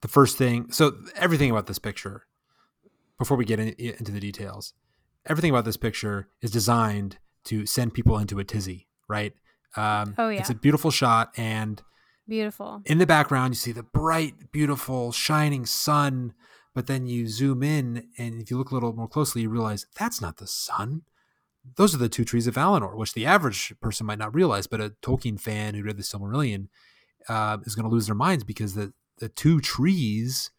the first thing. So everything about this picture, before we get in, into the details, everything about this picture is designed to send people into a tizzy, right? Um, oh, yeah. It's a beautiful shot, and beautiful in the background, you see the bright, beautiful, shining sun, but then you zoom in, and if you look a little more closely, you realize that's not the sun. Those are the two trees of Valinor, which the average person might not realize, but a Tolkien fan who read the Silmarillion uh, is going to lose their minds, because the, the two trees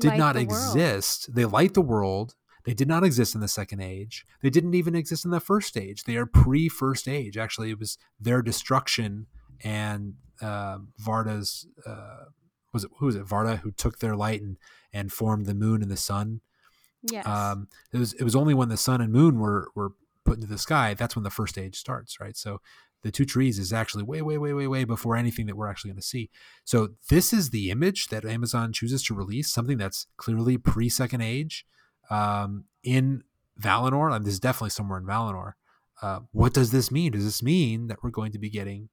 did not exist. They light the world. They did not exist in the Second Age. They didn't even exist in the First Age. They are pre-First Age. Actually, it was their destruction and uh, Varda's, uh, was it, who was it, Varda, who took their light and, and formed the moon and the sun. Yes. Um, it was it was only when the sun and moon were, were put into the sky, that's when the First Age starts, right? So the two trees is actually way, way, way, way, way before anything that we're actually going to see. So this is the image that Amazon chooses to release, something that's clearly pre-Second Age. Um, in Valinor, and this is definitely somewhere in Valinor. Uh, what does this mean? Does this mean that we're going to be getting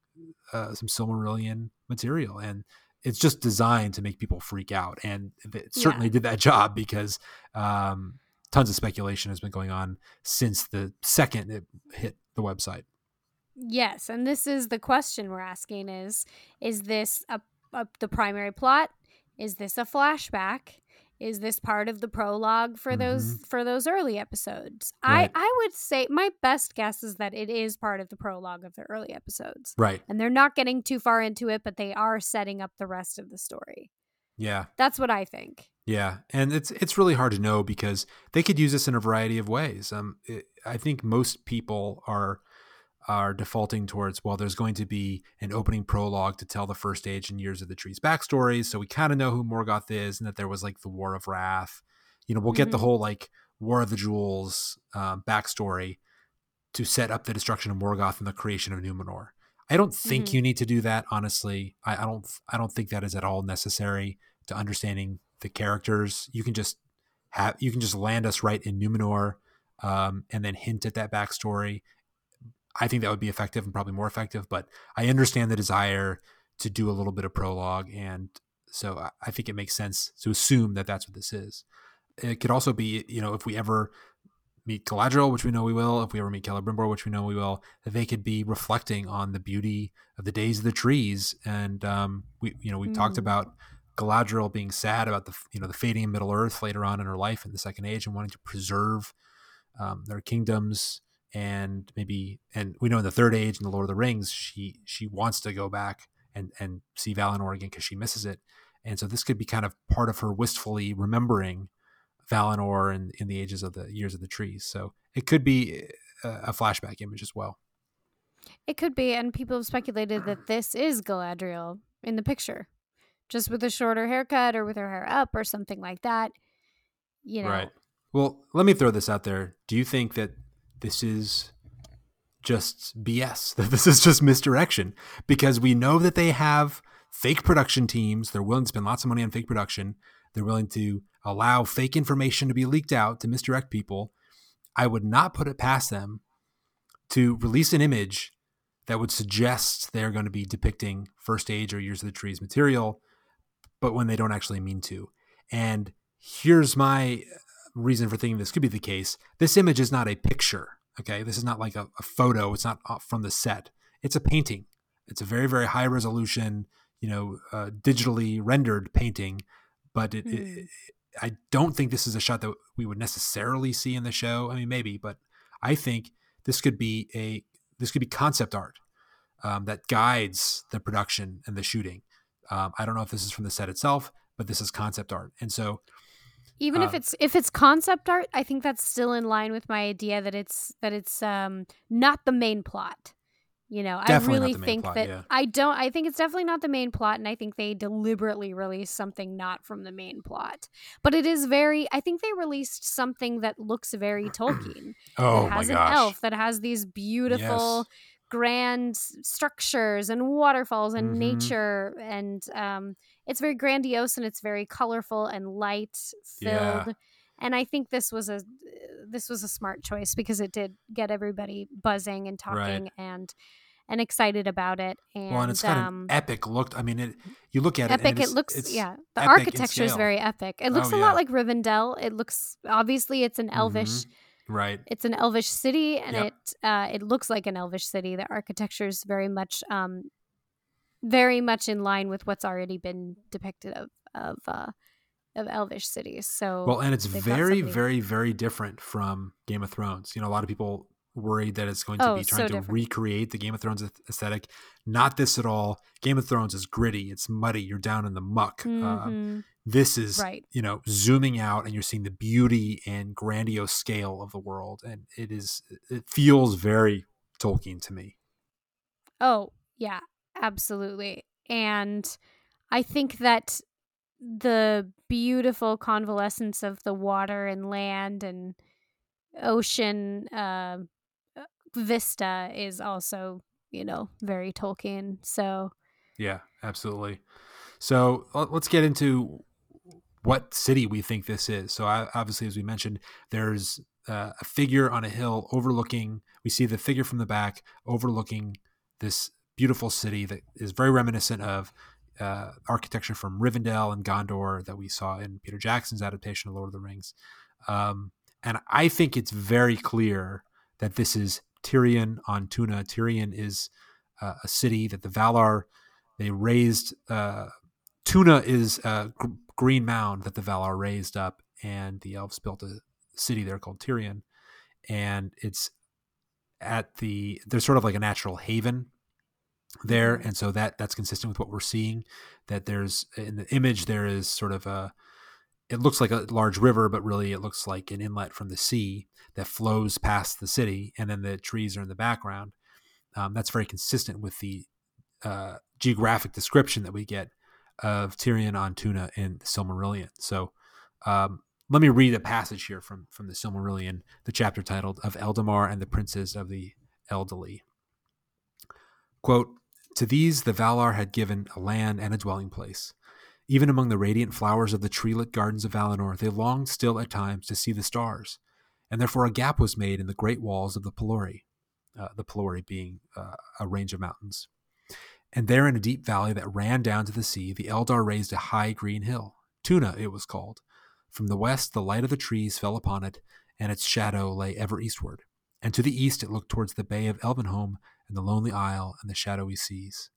uh, some Silmarillion material? And it's just designed to make people freak out, and it certainly yeah. did that job, because um, tons of speculation has been going on since the second it hit the website. Yes, and this is the question we're asking: is is this a, a, the primary plot? Is this a flashback? Is this part of the prologue for mm-hmm. those for those early episodes? Right. I, I would say my best guess is that it is part of the prologue of the early episodes. Right. And they're not getting too far into it, but they are setting up the rest of the story. Yeah. That's what I think. Yeah. And it's it's really hard to know because they could use this in a variety of ways. Um, it, I think most people are are defaulting towards, well, there's going to be an opening prologue to tell the first age and years of the tree's backstories. So we kind of know who Morgoth is and that there was like the War of Wrath. You know, we'll mm-hmm. get the whole like War of the Jewels um, backstory to set up the destruction of Morgoth and the creation of Numenor. I don't think mm-hmm. you need to do that, honestly. I, I don't I don't think that is at all necessary to understanding the characters. You can just have you can just land us right in Numenor um, and then hint at that backstory. I think that would be effective and probably more effective, but I understand the desire to do a little bit of prologue. And so I think it makes sense to assume that that's what this is. It could also be, you know, if we ever meet Galadriel, which we know we will, if we ever meet Celebrimbor, which we know we will, they could be reflecting on the beauty of the days of the trees. And, um, we, you know, we've mm. talked about Galadriel being sad about the, you know, the fading of Middle Earth later on in her life in the Second Age and wanting to preserve um, their kingdoms. And maybe, and we know in the Third Age and the Lord of the Rings, she she wants to go back and, and see Valinor again because she misses it. And so this could be kind of part of her wistfully remembering Valinor in, in the ages of the years of the trees. So it could be a, a flashback image as well. It could be, and people have speculated that this is Galadriel in the picture, just with a shorter haircut or with her hair up or something like that. You know. Right. Well, let me throw this out there. Do you think that this is just B S, that this is just misdirection? Because we know that they have fake production teams. They're willing to spend lots of money on fake production. They're willing to allow fake information to be leaked out to misdirect people. I would not put it past them to release an image that would suggest they're going to be depicting First Age or Years of the Trees material, but when they don't actually mean to. And here's my reason for thinking this could be the case. This image is not a picture. Okay. This is not like a, a photo. It's not from the set. It's a painting. It's a very, very high resolution, you know, uh, digitally rendered painting, but it, mm. it, I don't think this is a shot that we would necessarily see in the show. I mean, maybe, but I think this could be a, this could be concept art um, that guides the production and the shooting. Um, I don't know if this is from the set itself, but this is concept art. And so Even uh, if it's if it's concept art, I think that's still in line with my idea that it's that it's um, not the main plot. You know, I really think plot, that yeah. I don't. I think it's definitely not the main plot, and I think they deliberately released something not from the main plot. But it is very. I think they released something that looks very Tolkien. Oh my gosh! It has an elf that has these beautiful, yes. grand structures and waterfalls and mm-hmm. nature and. Um, It's very grandiose and it's very colorful and light-filled, yeah. and I think this was a this was a smart choice because it did get everybody buzzing and talking right. and and excited about it. And, well, and it's got um, an epic look. I mean, it, you look at epic, it. Epic. It looks. It's yeah, the architecture is very epic. It looks oh, a yeah. lot like Rivendell. It looks obviously it's an elvish. Mm-hmm. Right. It's an elvish city, and yep. it uh, it looks like an elvish city. The architecture is very much. Um, Very much in line with what's already been depicted of of uh, of elvish cities. So well, and it's very, very, very different from Game of Thrones. You know, a lot of people worried that it's going to oh, be trying so to different. recreate the Game of Thrones aesthetic. Not this at all. Game of Thrones is gritty. It's muddy. You're down in the muck. Mm-hmm. Um, this is, right. you know, zooming out and you're seeing the beauty and grandiose scale of the world. And it is, it feels very Tolkien to me. Oh, yeah. Absolutely. And I think that the beautiful convalescence of the water and land and ocean uh, vista is also, you know, very Tolkien. So, yeah, absolutely. So let's get into what city we think this is. So I, obviously, as we mentioned, there's uh, a figure on a hill overlooking, we see the figure from the back overlooking this beautiful city that is very reminiscent of uh, architecture from Rivendell and Gondor that we saw in Peter Jackson's adaptation of Lord of the Rings. Um, and I think it's very clear that this is Tirion on Tuna. Tirion is uh, a city that the Valar, they raised. Uh, Tuna is a gr- green mound that the Valar raised up, and the elves built a city there called Tirion. And it's at the, there's sort of like a natural haven there. And so that that's consistent with what we're seeing, that there's, in the image, there is sort of a, it looks like a large river, but really it looks like an inlet from the sea that flows past the city. And then the trees are in the background. Um, that's very consistent with the uh, geographic description that we get of Tirion on Tuna in the Silmarillion. So um, let me read a passage here from, from the Silmarillion, the chapter titled Of Eldamar and the Princes of the Elderly. Quote, to these the Valar had given a land and a dwelling place. Even among the radiant flowers of the tree-lit gardens of Valinor, they longed still at times to see the stars, and therefore a gap was made in the great walls of the Pelori, uh, the Pelori being uh, a range of mountains. And there in a deep valley that ran down to the sea, the Eldar raised a high green hill. Tuna, it was called. From the west, the light of the trees fell upon it, and its shadow lay ever eastward. And to the east it looked towards the bay of Elvenholm and the lonely isle and the shadowy seas.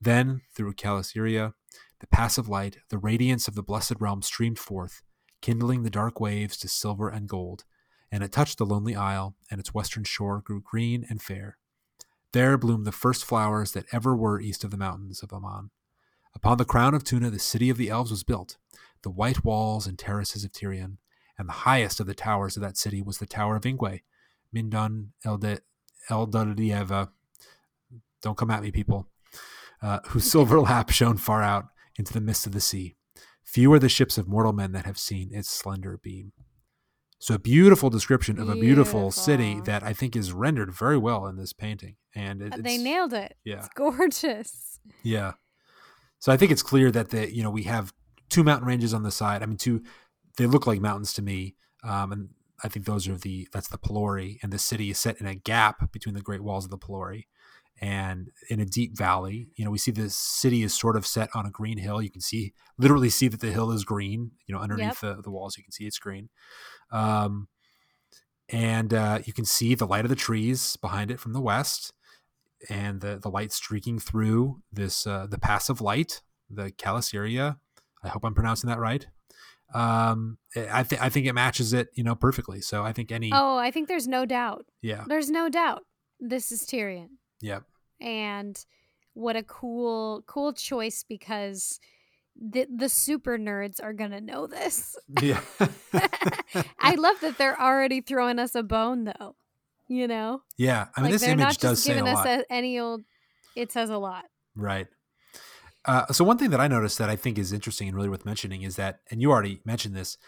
Then, through Calacirya, the passive light, the radiance of the blessed realm streamed forth, kindling the dark waves to silver and gold, and it touched the lonely isle, and its western shore grew green and fair. There bloomed the first flowers that ever were east of the mountains of Aman. Upon the crown of Tuna, the city of the elves was built, the white walls and terraces of Tirion, and the highest of the towers of that city was the Tower of Ingwe, Mindon Elde, Eldadieva. Don't come at me, people. Uh, whose silver lap shone far out into the mist of the sea. Few are the ships of mortal men that have seen its slender beam. So a beautiful description beautiful. of a beautiful city that I think is rendered very well in this painting. And it, it's, they nailed it. Yeah. It's gorgeous. Yeah. So I think it's clear that the, you know, we have two mountain ranges on the side. I mean, two, they look like mountains to me. Um, and I think those are the, that's the Pelori, and the city is set in a gap between the great walls of the Pelori. And in a deep valley, you know, we see this city is sort of set on a green hill. You can see, literally see that the hill is green, you know, underneath yep. the, the walls, you can see it's green. Um, and uh, you can see the light of the trees behind it from the west, and the, the light streaking through this, uh, the passive light, the Calacirya. I hope I'm pronouncing that right. Um, I think, I think it matches it, you know, perfectly. So I think any, Oh, I think there's no doubt. Yeah. There's no doubt. This is Tirion. Yep. And what a cool, cool choice, because the the super nerds are going to know this. Yeah. I love that they're already throwing us a bone, though, you know? Yeah. I mean, like, this image does say a lot. They're not just giving us a, any old, it says a lot. Right. Uh, so one thing that I noticed that I think is interesting and really worth mentioning is that, and you already mentioned this,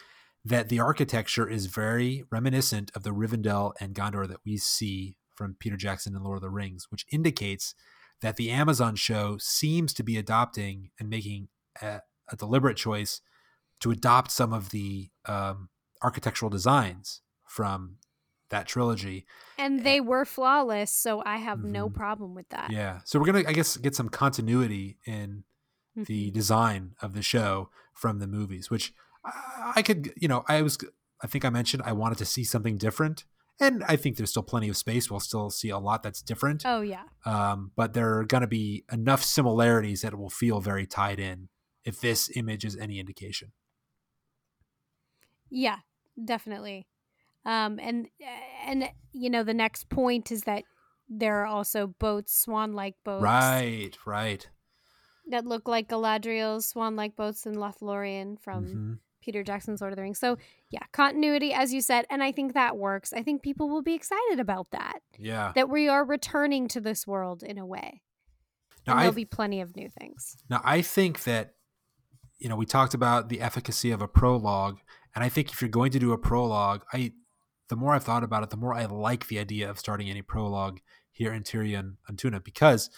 that the architecture is very reminiscent of the Rivendell and Gondor that we see from Peter Jackson and Lord of the Rings, which indicates that the Amazon show seems to be adopting and making a, a deliberate choice to adopt some of the um, architectural designs from that trilogy. And they and, were flawless, so I have mm-hmm. no problem with that. Yeah. So we're going to, I guess, get some continuity in mm-hmm. the design of the show from the movies, which I, I could, you know, I was, I think I mentioned I wanted to see something different. And I think there's still plenty of space. We'll still see a lot that's different. Oh, yeah. Um, but there are going to be enough similarities that it will feel very tied in, if this image is any indication. Yeah, definitely. Um, and, and you know, the next point is that there are also boats, swan-like boats. Right, right. That look like Galadriel's swan-like boats in Lothlorien from... Mm-hmm. Peter Jackson's Lord of the Rings. So yeah, continuity, as you said, and I think that works. I think people will be excited about that. Yeah. That we are returning to this world in a way. Now, and there'll I, be plenty of new things. Now, I think that, you know, we talked about the efficacy of a prologue, and I think if you're going to do a prologue, I the more I've thought about it, the more I like the idea of starting any prologue here in Tirion on Tuna, because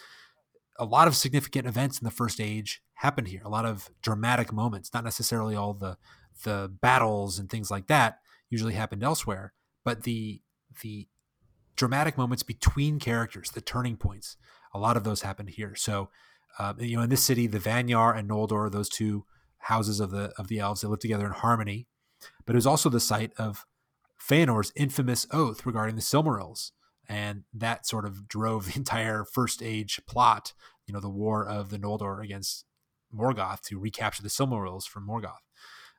a lot of significant events in the First Age happened here. A lot of dramatic moments, not necessarily all the the battles and things like that usually happened elsewhere, but the the dramatic moments between characters, the turning points, a lot of those happened here. So, um, you know, in this city, the Vanyar and Noldor, those two houses of the of the elves, they lived together in harmony. But it was also the site of Feanor's infamous oath regarding the Silmarils. And that sort of drove the entire First Age plot, you know, the war of the Noldor against Morgoth to recapture the Silmarils from Morgoth.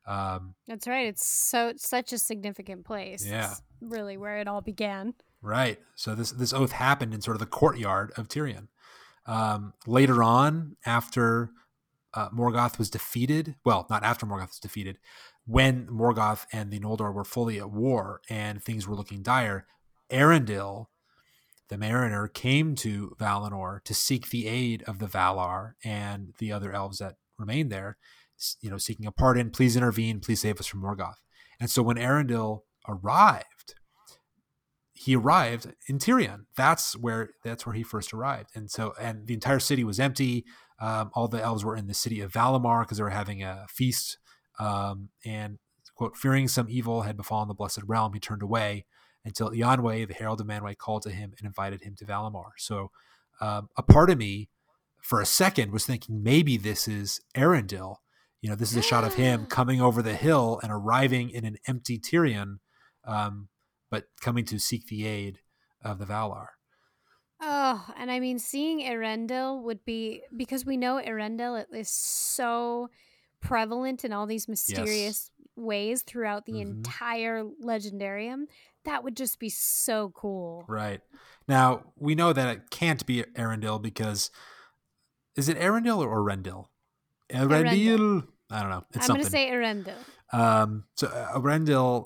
Um, That's right. It's so it's such a significant place. Yeah. It's really where it all began. Right. So this this oath happened in sort of the courtyard of Tirion. Um, later on, after uh, Morgoth was defeated, well, not after Morgoth was defeated, when Morgoth and the Noldor were fully at war and things were looking dire, Eärendil, the Mariner, came to Valinor to seek the aid of the Valar and the other elves that remained there, you know, seeking a pardon. Please intervene. Please save us from Morgoth. And so when Eärendil arrived, he arrived in Tirion. That's where that's where he first arrived. And so, and the entire city was empty. Um, all the elves were in the city of Valimar because they were having a feast. Um, and quote, fearing some evil had befallen the blessed realm, he turned away until Eanwë, the herald of Manwë, called to him and invited him to Valimar. So um, a part of me, for a second, was thinking maybe this is Eärendil. You know, this is a yeah. shot of him coming over the hill and arriving in an empty Tirion, um, but coming to seek the aid of the Valar. Oh, and I mean, seeing Eärendil would be, because we know Eärendil is so prevalent in all these mysterious yes. ways throughout the mm-hmm. entire legendarium. That would just be so cool. Right. Now, we know that it can't be Eärendil because, is it Eärendil or Rendil? Eärendil. I don't know. It's I'm going to say Eärendil. Um, so Eärendil,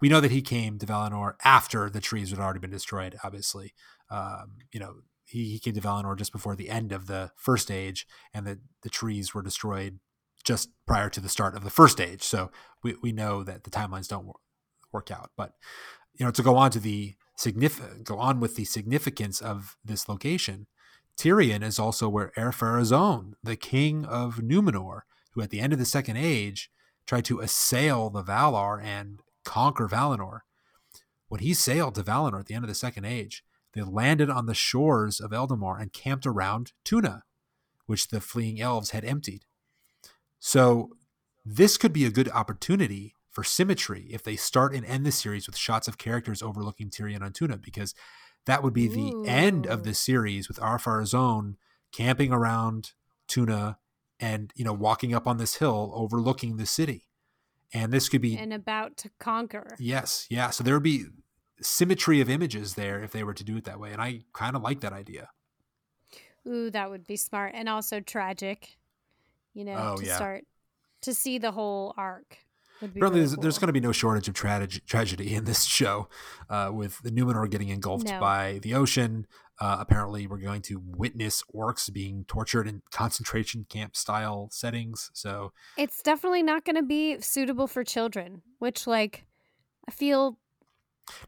we know that he came to Valinor after the trees had already been destroyed, obviously. Um, you know, he, he came to Valinor just before the end of the First Age, and the, the trees were destroyed just prior to the start of the First Age. So we, we know that the timelines don't wor- work out. But, you know, to go on to the significant, go on with the significance of this location, Tirion is also where Erefarazon, the king of Numenor, who at the end of the Second Age tried to assail the Valar and conquer Valinor. When he sailed to Valinor at the end of the Second Age, they landed on the shores of Eldamar and camped around Tuna, which the fleeing elves had emptied. So this could be a good opportunity for symmetry if they start and end the series with shots of characters overlooking Tirion on Tuna, because that would be the Ooh. End of the series with Erefarazon camping around Tuna and, you know, walking up on this hill overlooking the city. And this could be... And about to conquer. Yes, yeah. So there would be symmetry of images there if they were to do it that way. And I kind of like that idea. Ooh, that would be smart. And also tragic, you know, oh, to yeah. start to see the whole arc. Apparently, really there's, cool. there's going to be no shortage of tra- tragedy in this show, uh, with the Numenor getting engulfed no. by the ocean. Uh, apparently, we're going to witness orcs being tortured in concentration camp-style settings. So it's definitely not going to be suitable for children, which, like, I feel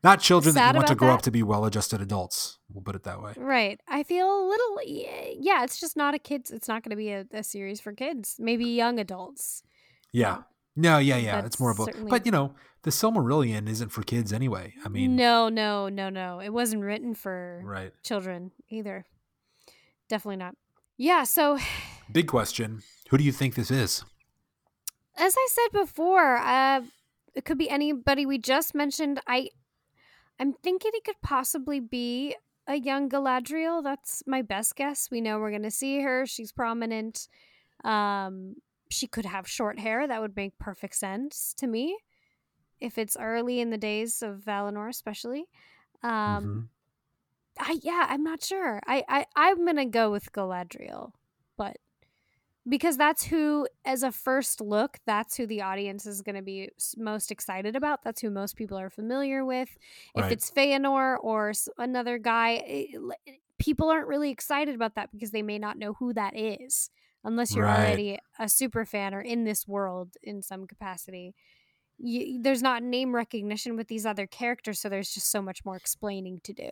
not children that you want to grow that. Up to be well-adjusted adults. We'll put it that way, right? I feel a little, yeah. It's just not a kids. It's not going to be a, a series for kids. Maybe young adults. Yeah. No, yeah, yeah. That's it's more of a, certainly... but you know, the Silmarillion isn't for kids anyway. I mean, no, no, no, no. It wasn't written for right. children either. Definitely not. Yeah. So, big question: who do you think this is? As I said before, uh, it could be anybody we just mentioned. I, I'm thinking it could possibly be a young Galadriel. That's my best guess. We know we're going to see her. She's prominent. Um. She could have short hair. That would make perfect sense to me if it's early in the days of Valinor, especially. Um, mm-hmm. I yeah, I'm not sure. I, I, I'm going to go with Galadriel, but because that's who, as a first look, that's who the audience is going to be most excited about. That's who most people are familiar with. Right. If it's Feanor or another guy, it, people aren't really excited about that because they may not know who that is. Unless you're right. already a super fan or in this world in some capacity. You, there's not name recognition with these other characters, so there's just so much more explaining to do.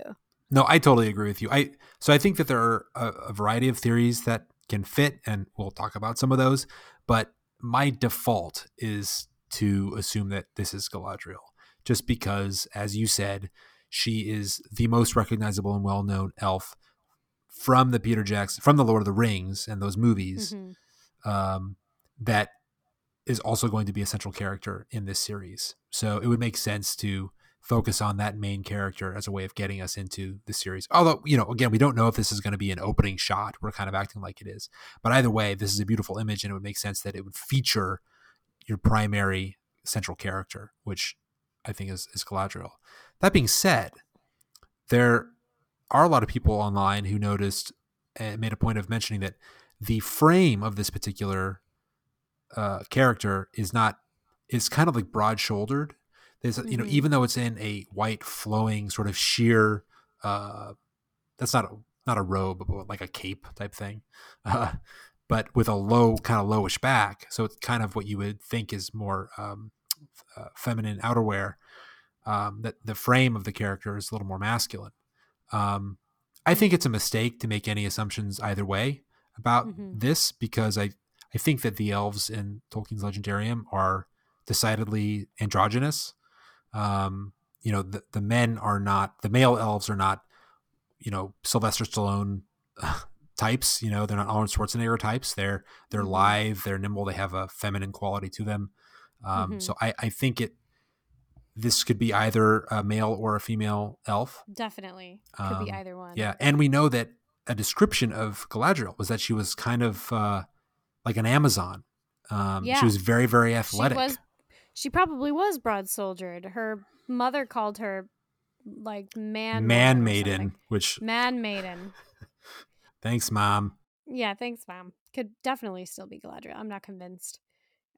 No, I totally agree with you. I So I think that there are a, a variety of theories that can fit, and we'll talk about some of those, but my default is to assume that this is Galadriel, just because, as you said, she is the most recognizable and well-known elf from the Peter Jackson, from the Lord of the Rings and those movies, mm-hmm. um, that is also going to be a central character in this series. So it would make sense to focus on that main character as a way of getting us into the series. Although, you know, again, we don't know if this is going to be an opening shot. We're kind of acting like it is. But either way, this is a beautiful image, and it would make sense that it would feature your primary central character, which I think is, is Galadriel. That being said, there are a lot of people online who noticed and made a point of mentioning that the frame of this particular uh, character is not, is kind of like broad-shouldered. There's, mm-hmm. you know, even though it's in a white flowing sort of sheer, uh, that's not a, not a robe, but like a cape type thing, uh, but with a low, kind of lowish back. So it's kind of what you would think is more um, uh, feminine outerwear. Um, that the frame of the character is a little more masculine. Um, I think it's a mistake to make any assumptions either way about mm-hmm. this, because I, I think that the elves in Tolkien's Legendarium are decidedly androgynous. Um, you know, the, the men are not, the male elves are not, you know, Sylvester Stallone uh, types, you know, they're not Arnold Schwarzenegger types. They're, they're live, they're nimble. They have a feminine quality to them. Um, mm-hmm. So I, I think it, this could be either a male or a female elf. Definitely. Could um, be either one. Yeah. And we know that a description of Galadriel was that she was kind of, uh, like an Amazon. Um, yeah. She was very, very athletic. She was- She probably was broad-shouldered. Her mother called her, like, man... Man-maiden, which... Man-maiden. Thanks, Mom. Yeah, thanks, Mom. Could definitely still be Galadriel. I'm not convinced.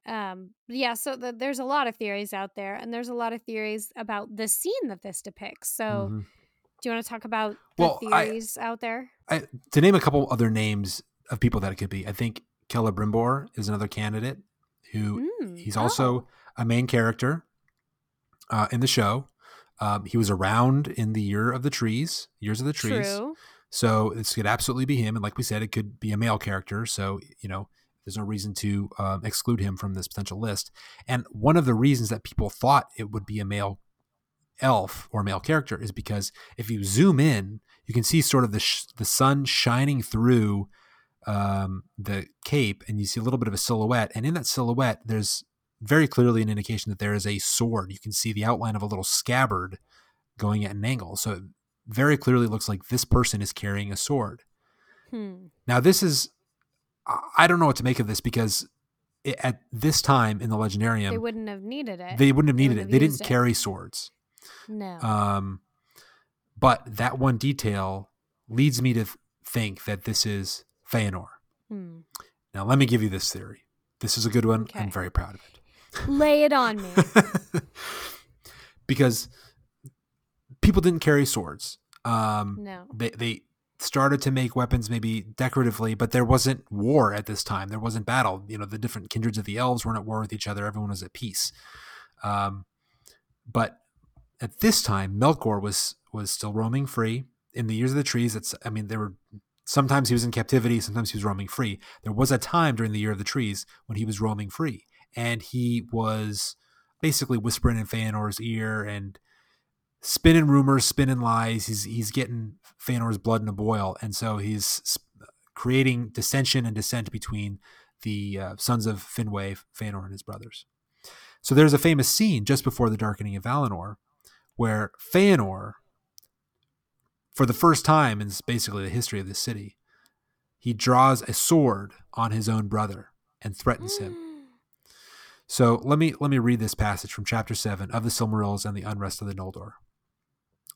Um, yeah, so the, there's a lot of theories out there, and there's a lot of theories about the scene that this depicts. So mm-hmm. do you want to talk about the well, theories I, out there? I, to name a couple other names of people that it could be, I think Celebrimbor is another candidate who mm, he's oh. also... a main character uh, in the show. Um, he was around in the year of the trees, years of the trees. True. So this could absolutely be him. And like we said, it could be a male character. So, you know, there's no reason to um, exclude him from this potential list. And one of the reasons that people thought it would be a male elf or male character is because if you zoom in, you can see sort of the, sh- the sun shining through um, the cape, and you see a little bit of a silhouette. And in that silhouette, there's very clearly an indication that there is a sword. You can see the outline of a little scabbard going at an angle. So it very clearly looks like this person is carrying a sword. Hmm. Now this is, I don't know what to make of this, because it, at this time in the Legendarium, they wouldn't have needed it. They wouldn't have needed they wouldn't it. Have they didn't carry it. swords. No. Um, but that one detail leads me to think that this is Feanor. Hmm. Now let me give you this theory. This is a good one. Okay. I'm very proud of it. Lay it on me. Because people didn't carry swords. Um, no. They, they started to make weapons maybe decoratively, but there wasn't war at this time. There wasn't battle. You know, the different kindreds of the elves weren't at war with each other. Everyone was at peace. Um, but at this time, Melkor was was still roaming free. In the years of the trees, it's, I mean, there were... sometimes he was in captivity. Sometimes he was roaming free. There was a time during the year of the trees when he was roaming free. And he was basically whispering in Feanor's ear and spinning rumors, spinning lies. He's he's getting Feanor's blood in a boil. And so he's creating dissension and dissent between the uh, sons of Finwë, Feanor, and his brothers. So there's a famous scene just before the darkening of Valinor where Feanor, for the first time in basically the history of the city, he draws a sword on his own brother and threatens him. So let me let me read this passage from chapter seven of the Silmarils and the Unrest of the Noldor.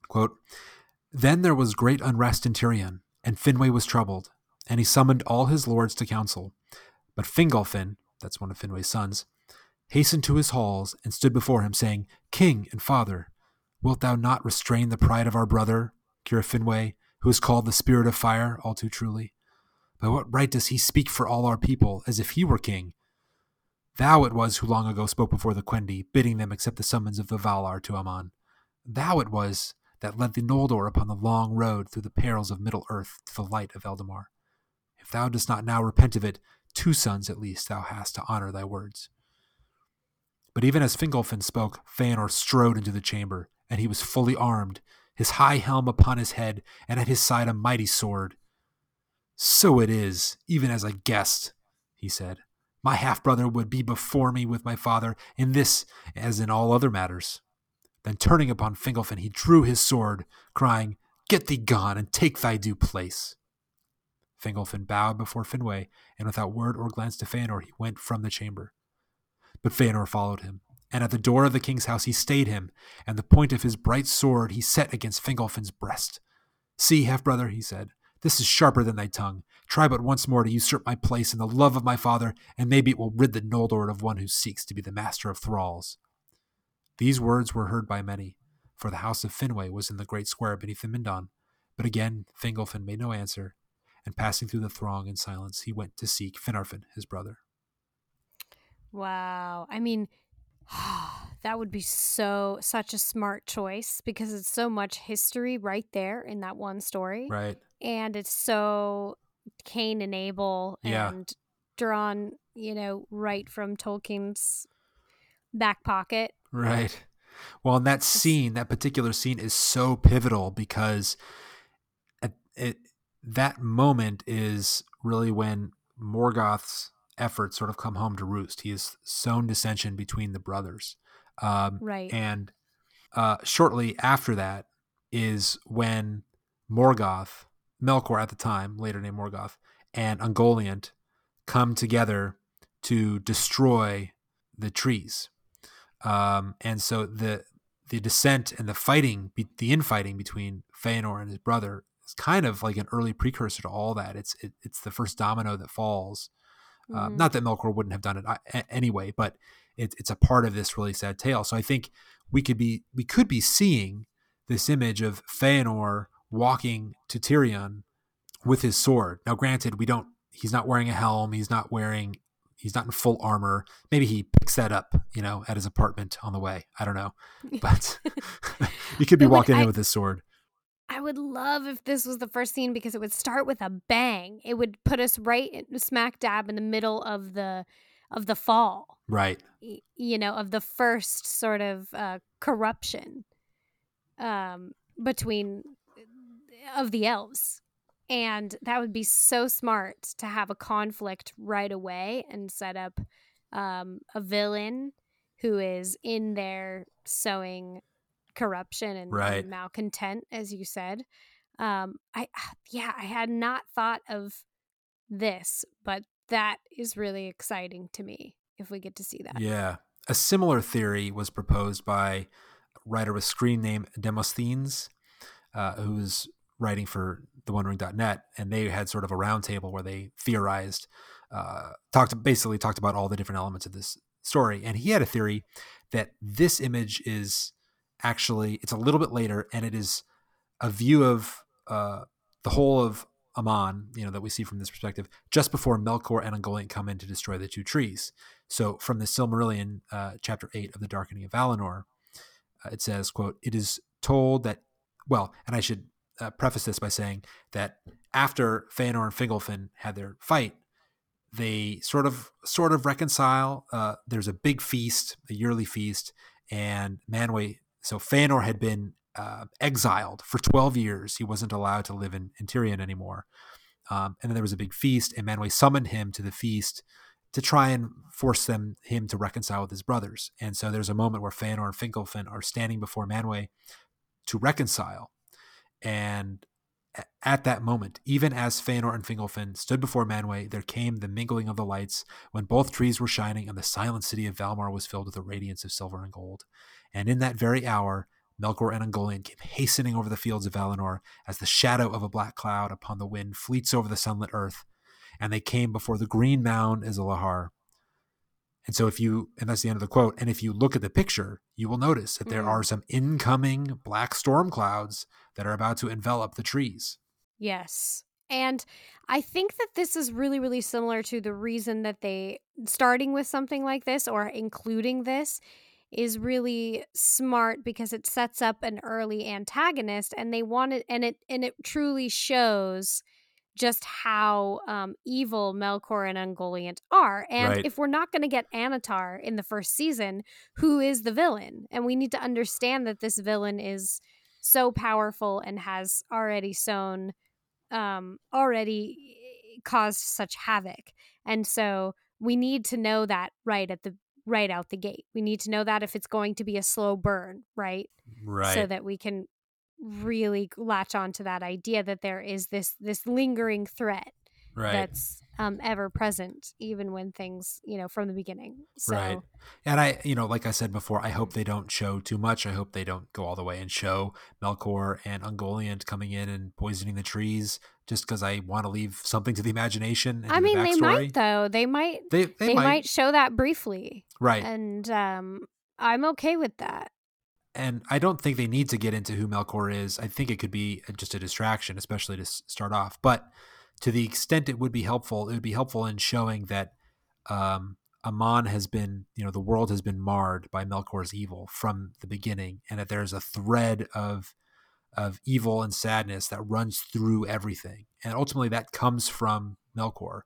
Quote, "Then there was great unrest in Tirion, and Finwë was troubled, and he summoned all his lords to council. But Fingolfin," that's one of Finwë's sons, "hastened to his halls and stood before him, saying, 'King and father, wilt thou not restrain the pride of our brother, Kira Finwë, who is called the Spirit of Fire, all too truly? By what right does he speak for all our people, as if he were king? Thou it was who long ago spoke before the Quendi, bidding them accept the summons of the Valar to Aman. Thou it was that led the Noldor upon the long road through the perils of Middle-earth to the light of Eldamar. If thou dost not now repent of it, two sons at least thou hast to honor thy words.' But even as Fingolfin spoke, Feanor strode into the chamber, and he was fully armed, his high helm upon his head, and at his side a mighty sword. 'So it is, even as I guessed,' he said. 'My half-brother would be before me with my father in this as in all other matters. Then turning upon Fingolfin, he drew his sword, crying, "Get thee gone, and take thy due place." Fingolfin bowed before Finwë, and without word or glance to Feanor, he went from the chamber. But Feanor followed him, and at the door of the king's house he stayed him, and the point of his bright sword he set against Fingolfin's breast. "See, half-brother," he said, "this is sharper than thy tongue. Try but once more to usurp my place in the love of my father, and maybe it will rid the Noldor of one who seeks to be the master of thralls." These words were heard by many, for the house of Finwë was in the great square beneath the Mindon. But again Fingolfin made no answer, and passing through the throng in silence, he went to seek Finarfin, his brother. Wow. I mean, that would be so such a smart choice, because it's so much history right there in that one story. Right. And it's so Cain and Abel and yeah. drawn, you know, right from Tolkien's back pocket. Right. Well, and that scene, that particular scene is so pivotal because at, it, that moment is really when Morgoth's efforts sort of come home to roost. He has sown dissension between the brothers. Um, right. And uh, shortly after that is when Morgoth, Melkor at the time, later named Morgoth, and Ungoliant come together to destroy the trees. Um, and so the the dissent and the fighting, the infighting between Feanor and his brother is kind of like an early precursor to all that. It's it, it's the first domino that falls. Mm-hmm. Um, not that Melkor wouldn't have done it anyway, but it, it's a part of this really sad tale. So I think we could be we could be seeing this image of Feanor walking to Tirion with his sword. Now, granted, we don't. He's not wearing a helm. He's not wearing. He's not in full armor. Maybe he picks that up, you know, at his apartment on the way. I don't know. But he could be but walking I, in with his sword. I would love if this was the first scene, because it would start with a bang. It would put us right in, smack dab in the middle of the of the fall. Right. You know, of the first sort of uh, corruption um, between of the elves. And that would be so smart to have a conflict right away and set up um, a villain who is in there sowing corruption and, right. and malcontent, as you said. Um, I yeah, I had not thought of this, but that is really exciting to me if we get to see that. Yeah. A similar theory was proposed by a writer with screen name Demosthenes, uh, who's writing for the One Ring dot net, and they had sort of a roundtable where they theorized, uh, talked basically talked about all the different elements of this story. And he had a theory that this image is actually, it's a little bit later, and it is a view of uh, the whole of Aman, you know, that we see from this perspective, just before Melkor and Ungoliant come in to destroy the two trees. So from the Silmarillion, uh, chapter eight of the Darkening of Valinor, uh, it says, quote, "It is told that," well, and I should Uh, preface this by saying that after Feanor and Fingolfin had their fight, they sort of sort of reconcile. Uh, there's a big feast, a yearly feast, and Manwë. So Feanor had been uh, exiled for twelve years. He wasn't allowed to live in, in Tirion anymore. Um, and then there was a big feast, and Manwë summoned him to the feast to try and force them him to reconcile with his brothers. And so there's a moment where Feanor and Fingolfin are standing before Manwë to reconcile. And at that moment, even as Feanor and Fingolfin stood before Manwë, there came the mingling of the lights when both trees were shining and the silent city of Valinor was filled with a radiance of silver and gold. And in that very hour, Melkor and Ungoliant came hastening over the fields of Valinor as the shadow of a black cloud upon the wind fleets over the sunlit earth. And they came before the green mound as a lahar. And so if you, and that's the end of the quote, and if you look at the picture, you will notice that there mm. are some incoming black storm clouds that are about to envelop the trees. Yes. And I think that this is really, really similar to the reason that they, starting with something like this or including this, is really smart, because it sets up an early antagonist, and they want it, and it, and it truly shows just how um, evil Melkor and Ungoliant are. And right. if we're not going to get Anatar in the first season, who is the villain? And we need to understand that this villain is so powerful and has already sown, um, already caused such havoc. And so we need to know that right at the right out the gate. We need to know that if it's going to be a slow burn, right? Right. So that we can really latch on to that idea that there is this this lingering threat right. that's um, ever present, even when things, you know, from the beginning. So, right. And I, you know, like I said before, I hope they don't show too much. I hope they don't go all the way and show Melkor and Ungoliant coming in and poisoning the trees, just because I want to leave something to the imagination. And I mean, the they might though. They might. They they, they might. might show that briefly. Right. And um, I'm okay with that. And I don't think they need to get into who Melkor is. I think it could be just a distraction, especially to start off. But to the extent it would be helpful, it would be helpful in showing that um, Aman has been, you know, the world has been marred by Melkor's evil from the beginning, and that there's a thread of of evil and sadness that runs through everything. And ultimately that comes from Melkor.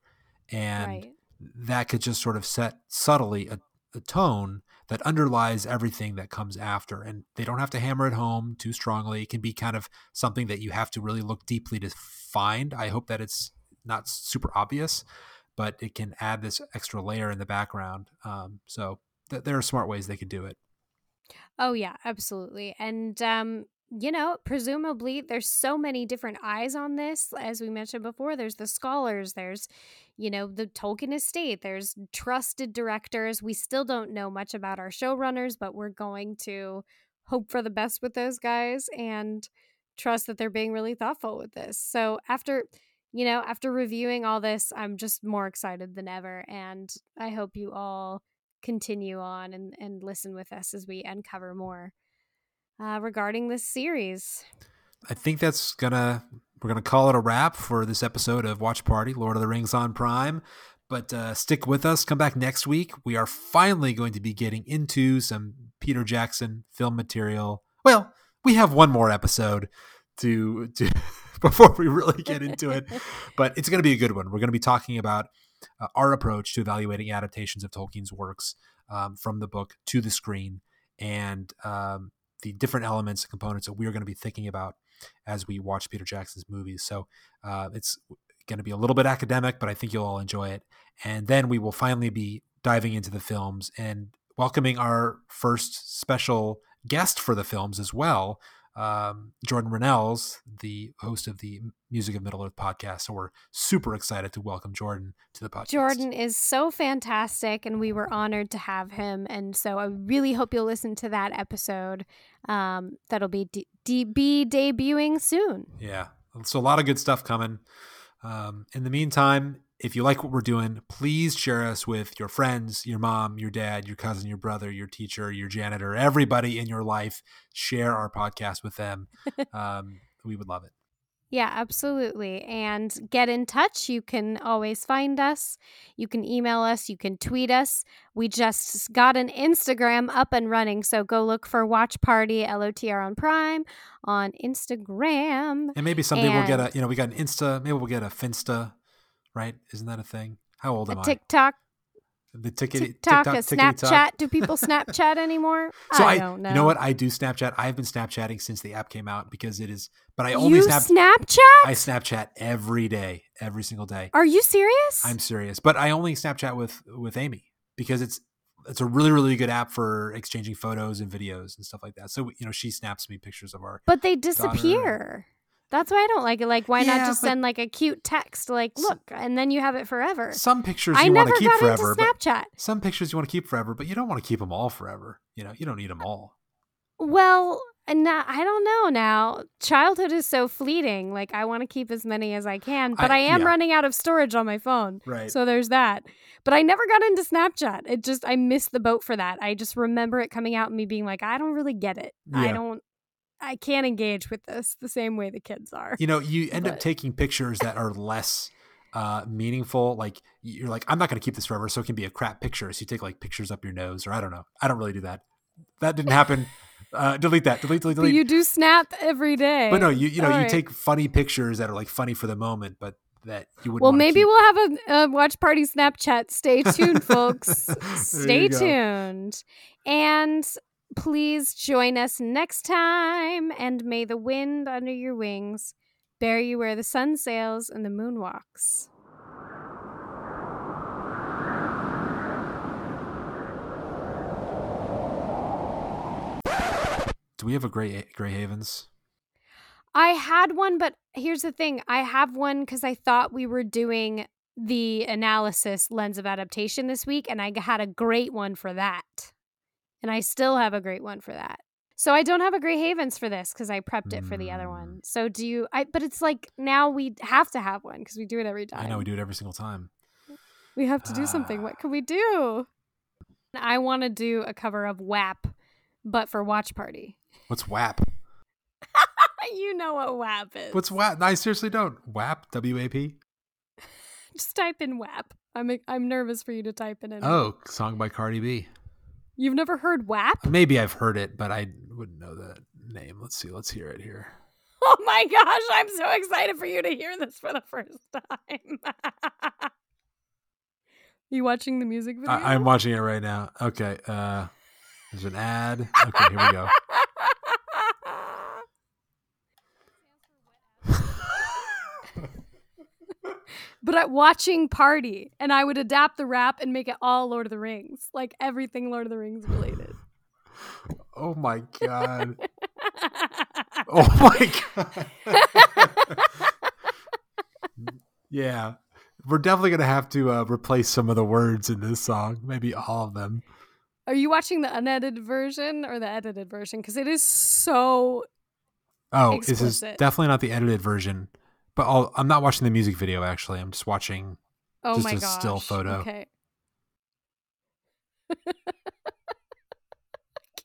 And right. that could just sort of set subtly a, a tone that underlies everything that comes after. And they don't have to hammer it home too strongly. It can be kind of something that you have to really look deeply to find. I hope that it's not super obvious, but it can add this extra layer in the background. Um, so th- there are smart ways they could do it. Oh yeah, absolutely. And, um, you know, presumably there's so many different eyes on this. As we mentioned before, there's the scholars, there's, you know, the Tolkien estate, there's trusted directors. We still don't know much about our showrunners, but we're going to hope for the best with those guys and trust that they're being really thoughtful with this. So after, you know, after reviewing all this, I'm just more excited than ever. And I hope you all continue on and, and listen with us as we uncover more uh, regarding this series. I think that's gonna... We're going to call it a wrap for this episode of Watch Party, Lord of the Rings on Prime. But uh, stick with us. Come back next week. We are finally going to be getting into some Peter Jackson film material. Well, we have one more episode to, to before we really get into it. But it's going to be a good one. We're going to be talking about uh, our approach to evaluating adaptations of Tolkien's works um, from the book to the screen, and um, the different elements and components that we are going to be thinking about as we watch Peter Jackson's movies. So uh, it's going to be a little bit academic, but I think you'll all enjoy it. And then we will finally be diving into the films and welcoming our first special guest for the films as well, um, Jordan Rennells, the host of the Music of Middle Earth podcast. So we're super excited to welcome Jordan to the podcast. Jordan is so fantastic, and we were honored to have him. And so I really hope you'll listen to that episode. Um, that'll be de- de- be debuting soon. Yeah. So a lot of good stuff coming. Um, in the meantime, if you like what we're doing, please share us with your friends, your mom, your dad, your cousin, your brother, your teacher, your janitor, everybody in your life. Share our podcast with them. Um, we would love it. Yeah, absolutely. And get in touch. You can always find us. You can email us. You can tweet us. We just got an Instagram up and running. So go look for Watch Party, L O T R on Prime on Instagram. And maybe someday and we'll get a, you know, we got an Insta. Maybe we'll get a Finsta, right? Isn't that a thing? How old am I? TikTok. The tickety, TikTok, TikTok, a Snapchat. Talk. Do people Snapchat anymore? So I, I don't know. You know what? I do Snapchat. I've been Snapchatting since the app came out because it is, but I only you snap, Snapchat? I Snapchat every day, every single day. Are you serious? I'm serious. But I only Snapchat with, with Amy because it's, it's a really, really good app for exchanging photos and videos and stuff like that. So, you know, she snaps me pictures of our But they disappear. Daughter. That's why I don't like it. Like, why yeah, not just send like a cute text? Like, look, and then you have it forever. Some pictures you want to keep forever. I never got into Snapchat. Some pictures you want to keep forever, but you don't want to keep them all forever. You know, you don't need them all. Well, and now, I don't know now. Childhood is so fleeting. Like, I want to keep as many as I can, but I, I am yeah. running out of storage on my phone. Right. So there's that. But I never got into Snapchat. It just, I missed the boat for that. I just remember it coming out and me being like, I don't really get it. Yeah. I don't. I can't engage with this the same way the kids are. You know, you end but. up taking pictures that are less uh, meaningful. Like you're like, I'm not going to keep this forever. So it can be a crap picture. So you take like pictures up your nose or I don't know. I don't really do that. That didn't happen. Uh, delete that. Delete, delete, delete. But you do snap every day. But no, you you know, All you right. take funny pictures that are like funny for the moment, but that you would Well, maybe keep. We'll have a, a Watch Party Snapchat. Stay tuned, folks. Stay tuned. And please join us next time, and may the wind under your wings bear you where the sun sails and the moon walks. Do we have a Grey Grey Havens? I had one, but here's the thing. I have one because I thought we were doing the analysis lens of adaptation this week, and I had a great one for that. And I still have a great one for that. So I don't have a Grey Havens for this because I prepped it mm. for the other one. So do you... I, but it's like now we have to have one because we do it every time. I know, we do it every single time. We have to do uh. something. What can we do? I want to do a cover of W A P, but for Watch Party. What's W A P? You know what W A P is. What's W A P? No, I seriously don't. W A P? W A P? Just type in W A P. I'm a, I'm nervous for you to type it in. Oh, song by Cardi B. You've never heard W A P? Maybe I've heard it, but I wouldn't know that name. Let's see. Let's hear it here. Oh my gosh. I'm so excited for you to hear this for the first time. You watching the music video? I, I'm watching it right now. Okay. Uh, there's an ad. Okay, here we go. But at watching party, and I would adapt the rap and make it all Lord of the Rings, like everything Lord of the Rings related. Oh my god! Oh my god! Yeah, we're definitely gonna have to uh, replace some of the words in this song, maybe all of them. Are you watching the unedited version or the edited version? Because it is so. Oh, explicit. This is definitely not the edited version. But I'll, I'm not watching the music video, actually. I'm just watching oh just my a gosh. still photo. Okay. I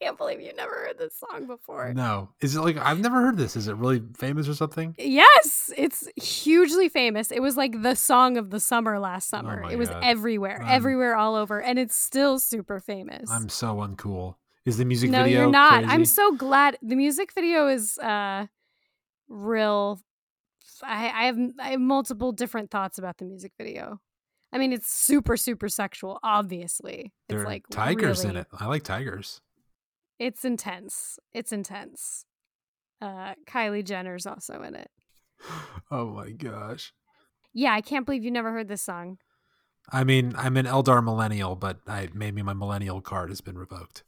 can't believe you never heard this song before. No. Is it like, I've never heard this. Is it really famous or something? Yes. It's hugely famous. It was like the song of the summer last summer. Oh it was God. everywhere, I'm, everywhere all over. And it's still super famous. I'm so uncool. Is the music no, video No, you're not. Crazy? I'm so glad. The music video is uh, real... I, I have I have multiple different thoughts about the music video. I mean, it's super, super sexual, obviously. There it's are like tigers really, in it. I like tigers. It's intense. It's intense. Uh, Kylie Jenner's also in it. Oh my gosh. Yeah, I can't believe you never heard this song. I mean, I'm an Eldar millennial, but I maybe my millennial card has been revoked.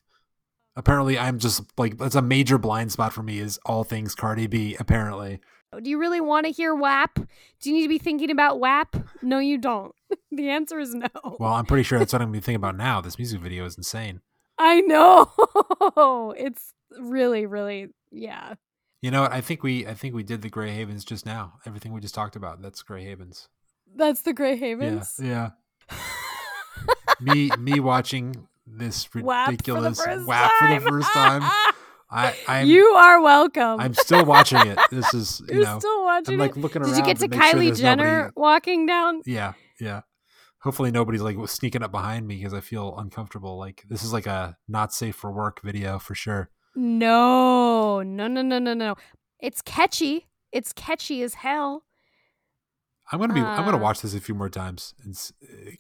Apparently, I'm just like, that's a major blind spot for me is all things Cardi B, apparently. Do you really want to hear W A P? Do you need to be thinking about W A P? No, you don't. The answer is no. Well, I'm pretty sure that's what I'm going to be thinking about now. This music video is insane. I know. It's really, really, yeah. You know what? I think we I think we did the Grey Havens just now. Everything we just talked about, that's Grey Havens. That's the Grey Havens? Yeah. yeah. me me watching this ridiculous W A P for the first time. I, I'm, you are welcome. I'm still watching it. This is you You're know. Still watching I'm like looking it? Around. Did you get to, to Kylie sure Jenner nobody... walking down? Yeah, yeah. Hopefully nobody's like sneaking up behind me because I feel uncomfortable. Like this is like a not safe for work video for sure. No, no, no, no, no, no. It's catchy. It's catchy as hell. I'm gonna be. Uh... I'm gonna watch this a few more times. It's, uh...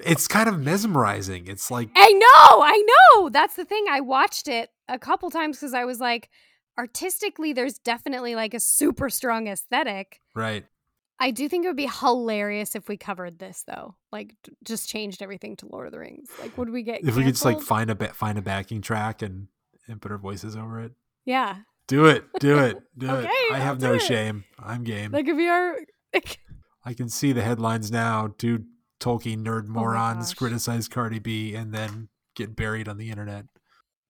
It's kind of mesmerizing. It's like... I know! I know! That's the thing. I watched it a couple times because I was like, artistically, there's definitely like a super strong aesthetic. Right. I do think it would be hilarious if we covered this, though. Like, just changed everything to Lord of the Rings. Like, would we get canceled? If we could just like find a ba- find a backing track and, and put our voices over it. Yeah. Do it. Do it. Do okay, it. I have no it. shame. I'm game. That could be our... I can see the headlines now, dude. Tolkien nerd morons oh criticize Cardi B and then get buried on the internet.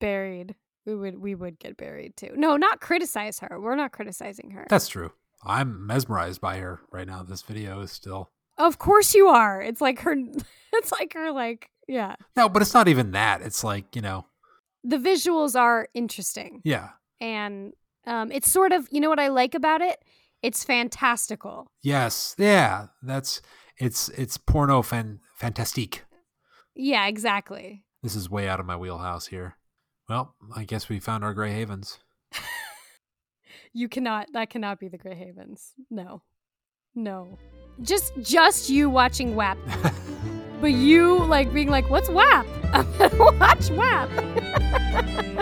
Buried. We would we would get buried too. No, not criticize her. We're not criticizing her. That's true. I'm mesmerized by her right now. This video is still. Of course you are. It's like her. It's like her. Like yeah. No, but it's not even that. It's like you know. The visuals are interesting. Yeah. And um, it's sort of you know what I like about it. It's fantastical. Yes. Yeah. That's. It's it's porno fan- fantastique. Yeah, exactly. This is way out of my wheelhouse here. Well, I guess we found our Grey Havens. You cannot. That cannot be the Grey Havens. No, no. Just just you watching W A P, but you like being like, "What's W A P?" I'm gonna watch W A P.